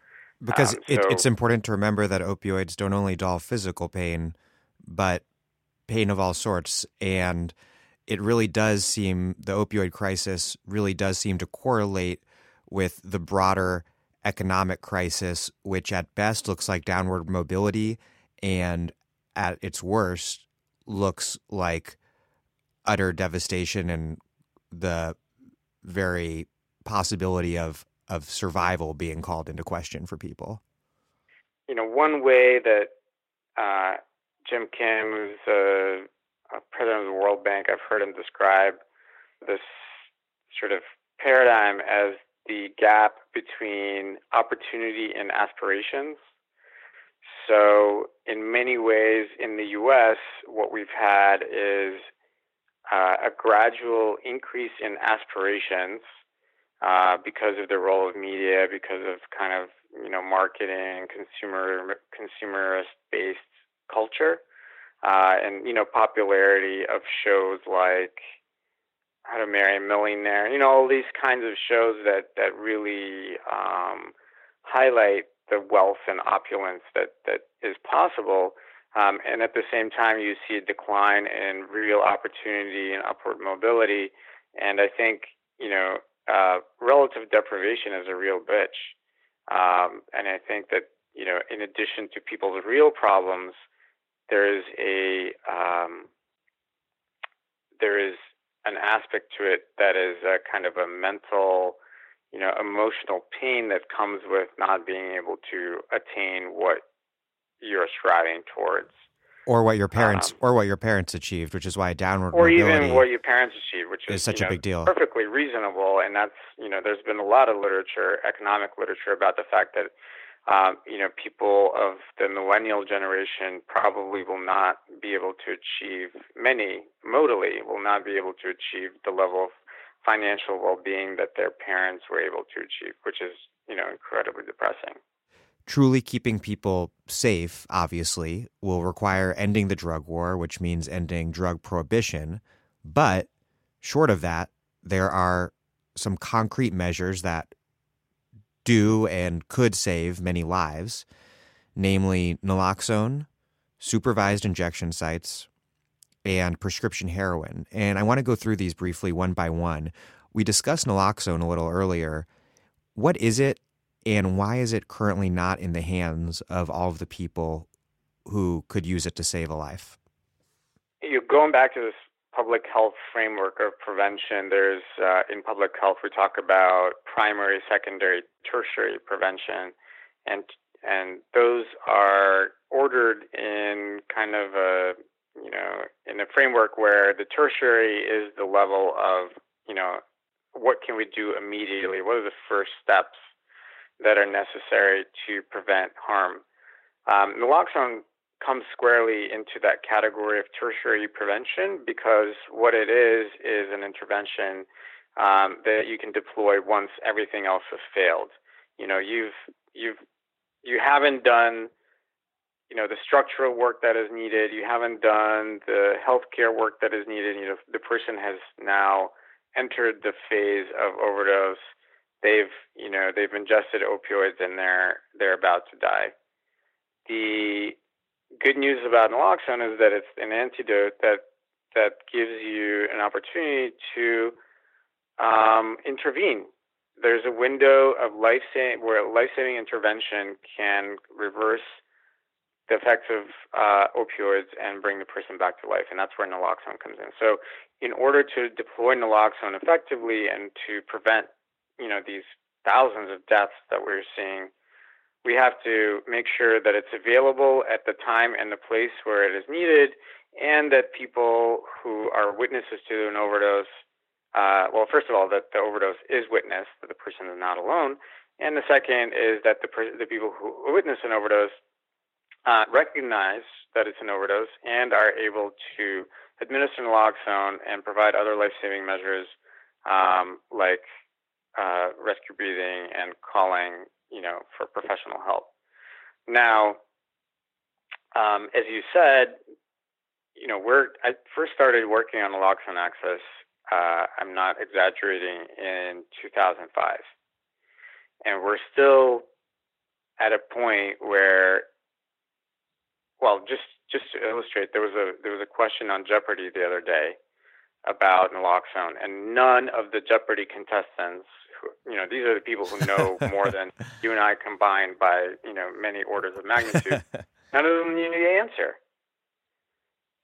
Because um, so, it, it's important to remember that opioids don't only dull physical pain, but pain of all sorts, and it really does seem, the opioid crisis really does seem to correlate with the broader economic crisis, which at best looks like downward mobility and at its worst looks like utter devastation and the very possibility of of survival being called into question for people. You know, one way that uh, Jim Kim, who's a, a president of the World Bank, I've heard him describe this sort of paradigm as the gap between opportunity and aspirations. So in many ways in the U S, what we've had is uh, a gradual increase in aspirations uh, because of the role of media, because of kind of, you know, marketing, consumer, consumerist-based culture, uh, and, you know, popularity of shows like How to Marry a Millionaire, you know, all these kinds of shows that, that really um, highlight the wealth and opulence that, that is possible. Um, and at the same time, you see a decline in real opportunity and upward mobility. And I think, you know, uh, relative deprivation is a real bitch. Um, and I think that, you know, in addition to people's real problems, there is a, um, there is an aspect to it that is a kind of a mental, you know, emotional pain that comes with not being able to attain what you're striving towards, or what your parents, um, or what your parents achieved, which is why downward or even what your parents achieved, which is, is such you know, a big deal, perfectly reasonable. And that's, you know, there's been a lot of literature, economic literature, about the fact that, um, you know, people of the millennial generation probably will not be able to achieve, many modally will not be able to achieve the level of financial well-being that their parents were able to achieve, which is, you know, incredibly depressing. Truly keeping people safe, obviously, will require ending the drug war, which means ending drug prohibition. But short of that, there are some concrete measures that do and could save many lives, namely naloxone, supervised injection sites, and prescription heroin. And I want to go through these briefly one by one. We discussed naloxone a little earlier. What is it, and why is it currently not in the hands of all of the people who could use it to save a life? You're going back to this public health framework of prevention. There's, uh, in public health, we talk about primary, secondary, tertiary prevention, and and those are ordered in kind of a, you know, in a framework where the tertiary is the level of, you know, what can we do immediately? What are the first steps that are necessary to prevent harm? Um, naloxone comes squarely into that category of tertiary prevention because what it is is an intervention um, that you can deploy once everything else has failed. You know, you've you've you haven't done, you know, the structural work that is needed. You haven't done the healthcare work that is needed. You know, the person has now entered the phase of overdose. They've, you know, they've ingested opioids and they're they're about to die. The good news about naloxone is that it's an antidote that that gives you an opportunity to um, intervene. There's a window of life-saving where life-saving intervention can reverse the effects of uh, opioids and bring the person back to life, and that's where naloxone comes in. So in order to deploy naloxone effectively and to prevent, you know, these thousands of deaths that we're seeing, we have to make sure that it's available at the time and the place where it is needed, and that people who are witnesses to an overdose, uh, well, first of all, that the overdose is witnessed, that the person is not alone, and the second is that the, per- the people who witness an overdose Uh, recognize that it's an overdose and are able to administer naloxone and provide other life-saving measures um, like uh, rescue breathing and calling, you know, for professional help. Now, um, as you said, you know, we're I first started working on naloxone access, uh, I'm not exaggerating, in two thousand five. And we're still at a point where, well, just, just to illustrate, there was a there was a question on Jeopardy the other day about naloxone, and none of the Jeopardy contestants, who, you know, these are the people who know more than you and I combined by, you know, many orders of magnitude, none of them knew the answer.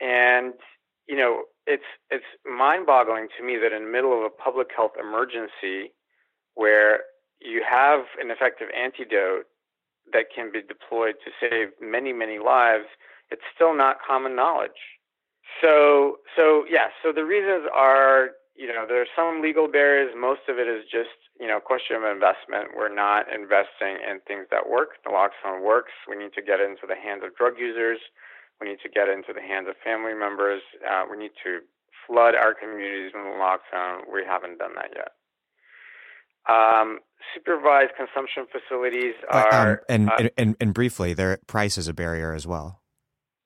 And, you know, it's it's mind-boggling to me that in the middle of a public health emergency where you have an effective antidote that can be deployed to save many, many lives, it's still not common knowledge. So, so yeah, so the reasons are, you know, there are some legal barriers. Most of it is just, you know, question of investment. We're not investing in things that work. Naloxone works. We need to get it into the hands of drug users. We need to get it into the hands of family members. Uh, we need to flood our communities with naloxone. We haven't done that yet. Um, supervised consumption facilities are... Uh, um, and, uh, and, and, and briefly, their price is a barrier as well.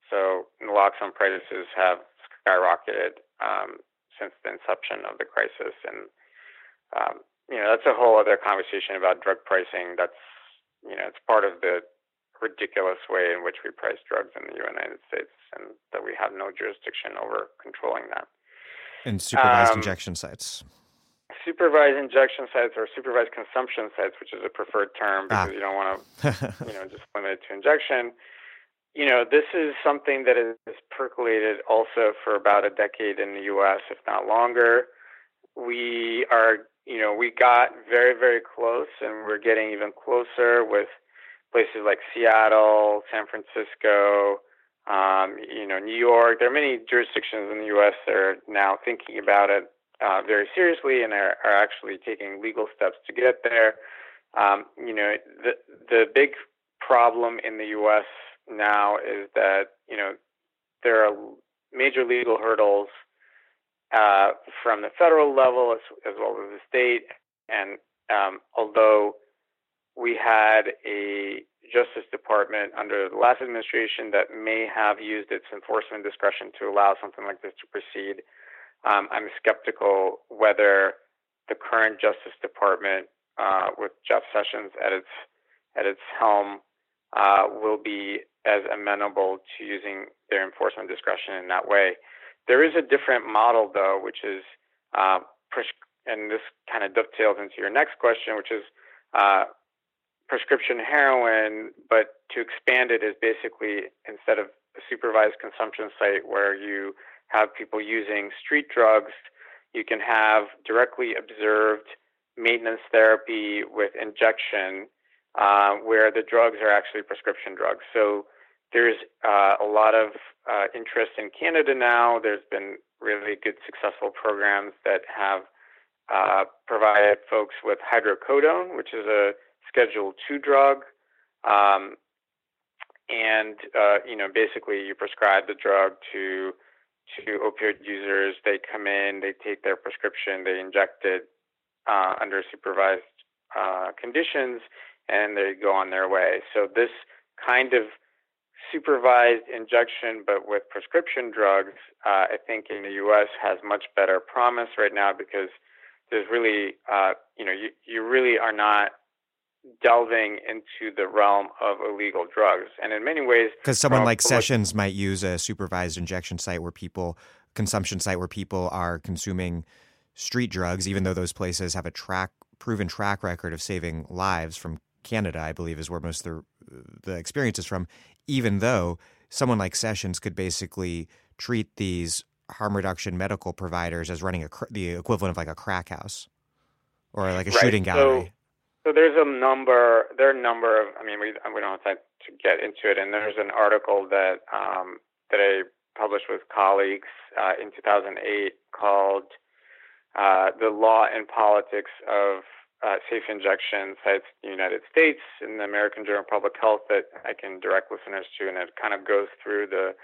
So naloxone prices have skyrocketed um, since the inception of the crisis. And, um, you know, that's a whole other conversation about drug pricing. That's, you know, it's part of the ridiculous way in which we price drugs in the United States and that we have no jurisdiction over controlling that. And supervised um, injection sites. Supervised injection sites or supervised consumption sites, which is a preferred term because ah. you don't want to, you know, just limit it to injection. You know, this is something that has percolated also for about a decade in the U S, if not longer. We are, you know, we got very, very close, and we're getting even closer with places like Seattle, San Francisco, um, you know, New York. There are many jurisdictions in the U S that are now thinking about it Uh, very seriously and are, are actually taking legal steps to get there. Um, you know, the the big problem in the U S now is that, you know, there are major legal hurdles uh, from the federal level as, as well as the state. And um, although we had a Justice Department under the last administration that may have used its enforcement discretion to allow something like this to proceed, Um, I'm skeptical whether the current Justice Department, uh, with Jeff Sessions at its at its helm, uh, will be as amenable to using their enforcement discretion in that way. There is a different model, though, which is, uh, pres- and this kind of dovetails into your next question, which is uh, prescription heroin, but to expand it is basically instead of a supervised consumption site where you have people using street drugs, you can have directly observed maintenance therapy with injection uh, where the drugs are actually prescription drugs. So there's uh, a lot of uh, interest in Canada now. There's been really good, successful programs that have uh, provided folks with hydrocodone, which is a Schedule two drug. Um, and, uh, you know, basically you prescribe the drug to to opioid users. They come in, they take their prescription, they inject it uh, under supervised uh, conditions, and they go on their way. So this kind of supervised injection, but with prescription drugs, uh, I think in the U S has much better promise right now because there's really, uh, you know, you, you really are not delving into the realm of illegal drugs. And in many ways... Because someone like Sessions might use a supervised injection site where people, consumption site where people are consuming street drugs, even though those places have a track, proven track record of saving lives. From Canada, I believe, is where most of the, the experience is from, even though someone like Sessions could basically treat these harm reduction medical providers as running a, the equivalent of like a crack house or like a right. shooting gallery. So, So there's a number, there are a number of, I mean, we, we don't have time to get into it. And there's an article that um, that I published with colleagues uh, in two thousand eight called uh, The Law and Politics of uh, Safe Injection Sites in the United States in the American Journal of Public Health that I can direct listeners to. And it kind of goes through the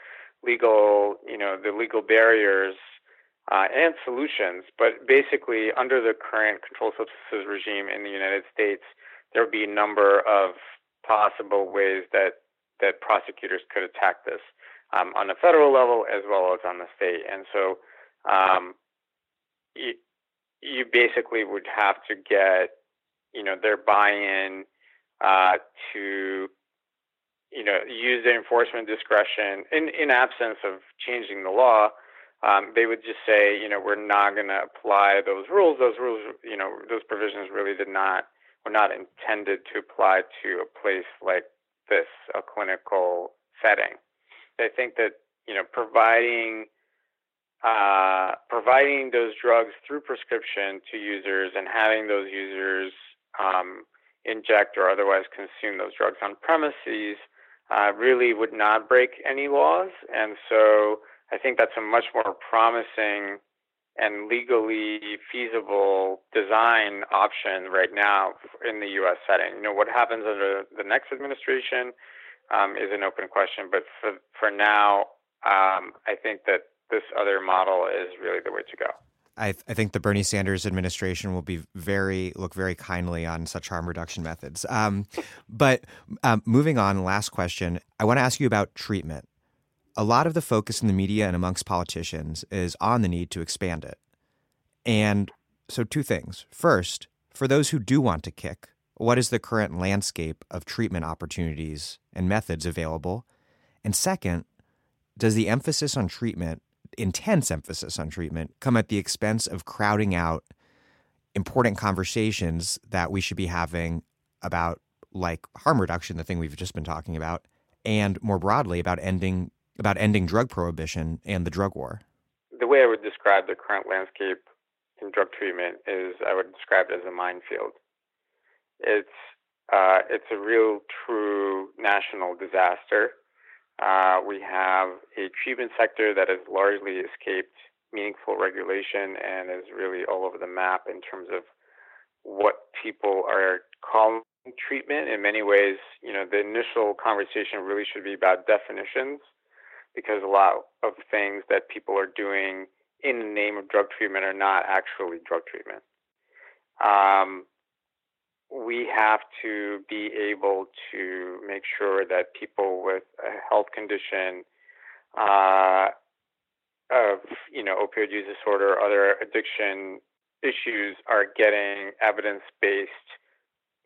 legal, you know, the legal barriers Uh, and solutions, but basically under the current controlled substances regime in the United States, there would be a number of possible ways that, that prosecutors could attack this um, on the federal level as well as on the state. And so um, you, you basically would have to get, you know, their buy-in uh, to, you know, use their enforcement discretion in, in absence of changing the law. Um, they would just say, you know, we're not going to apply those rules. Those rules, you know, those provisions really did not, were not intended to apply to a place like this, a clinical setting. They think that, you know, providing uh, providing those drugs through prescription to users and having those users um, inject or otherwise consume those drugs on premises uh, really would not break any laws. And so I think that's a much more promising and legally feasible design option right now in the U S setting. You know, what happens under the next administration um, is an open question, but for, for now, um, I think that this other model is really the way to go. I, th- I think the Bernie Sanders administration will be very look very kindly on such harm reduction methods. Um, but um, moving on, last question. I want to ask you about treatment. A lot of the focus in the media and amongst politicians is on the need to expand it. And so two things. First, for those who do want to kick, what is the current landscape of treatment opportunities and methods available? And second, does the emphasis on treatment intense emphasis on treatment come at the expense of crowding out important conversations that we should be having about, like, harm reduction, the thing we've just been talking about, and more broadly about ending about ending drug prohibition and the drug war? The way I would describe the current landscape in drug treatment is I would describe it as a minefield. It's uh, it's a real, true national disaster. Uh, we have a treatment sector that has largely escaped meaningful regulation and is really all over the map in terms of what people are calling treatment. In many ways, you know, the initial conversation really should be about definitions, because a lot of things that people are doing in the name of drug treatment are not actually drug treatment. Um, we have to be able to make sure that people with a health condition uh, of, you know, opioid use disorder, other addiction issues are getting evidence-based,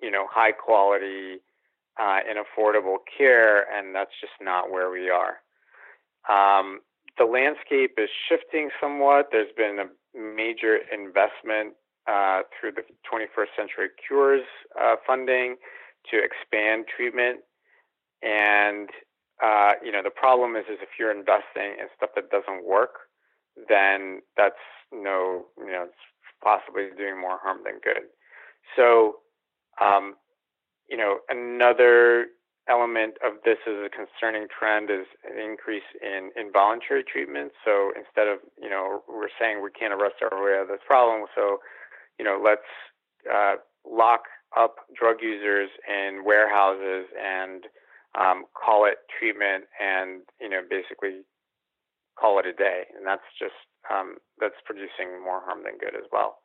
you know, high quality uh, and affordable care. And that's just not where we are. Um, the landscape is shifting somewhat. There's been a major investment Uh, through the twenty-first century Cures uh, funding to expand treatment. And, uh, you know, the problem is, is if you're investing in stuff that doesn't work, then that's no, you know, it's possibly doing more harm than good. So, um, you know, another element of this is a concerning trend is an increase in involuntary treatment. So instead of, you know, we're saying we can't arrest our way out of this problem, so you know, let's uh, lock up drug users in warehouses and um, call it treatment and, you know, basically call it a day. And that's just, um, that's producing more harm than good as well.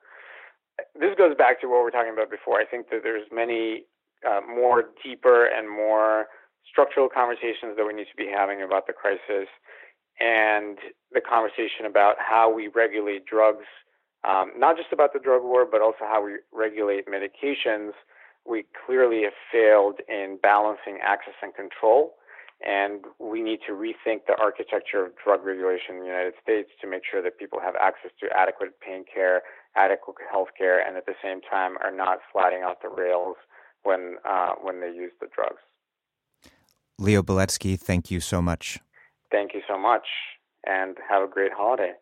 This goes back to what we were talking about before. I think that there's many uh, more deeper and more structural conversations that we need to be having about the crisis, and the conversation about how we regulate drugs. Um, not just about the drug war, but also how we regulate medications. We clearly have failed in balancing access and control, and we need to rethink the architecture of drug regulation in the United States to make sure that people have access to adequate pain care, adequate health care, and at the same time are not sliding off the rails when, uh, when they use the drugs. Leo Beletsky, thank you so much. Thank you so much, and have a great holiday.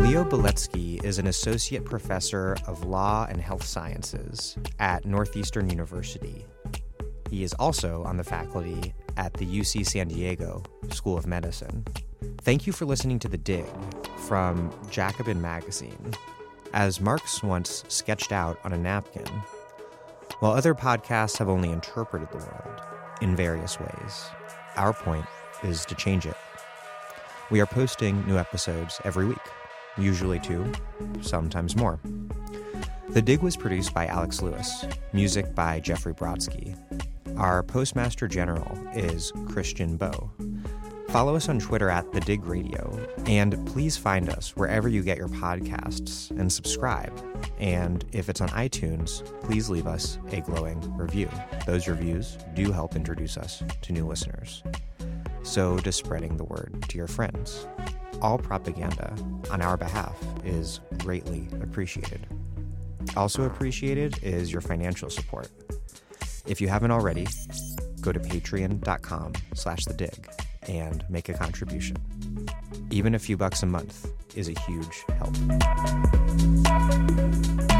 Leo Beletsky is an associate professor of law and health sciences at Northeastern University. He is also on the faculty at the U C San Diego School of Medicine. Thank you for listening to The Dig from Jacobin Magazine, as Marx once sketched out on a napkin, while other podcasts have only interpreted the world in various ways. Our point is to change it. We are posting new episodes every week. Usually two, sometimes more. The Dig was produced by Alex Lewis, music by Jeffrey Brodsky. Our Postmaster General is Christian Bowe. Follow us on Twitter at The Dig Radio, and please find us wherever you get your podcasts and subscribe. And if it's on iTunes, please leave us a glowing review. Those reviews do help introduce us to new listeners. So, to spreading the word to your friends. All propaganda on our behalf is greatly appreciated. Also appreciated is your financial support. If you haven't already, go to patreon.com slash the dig and make a contribution. Even a few bucks a month is a huge help.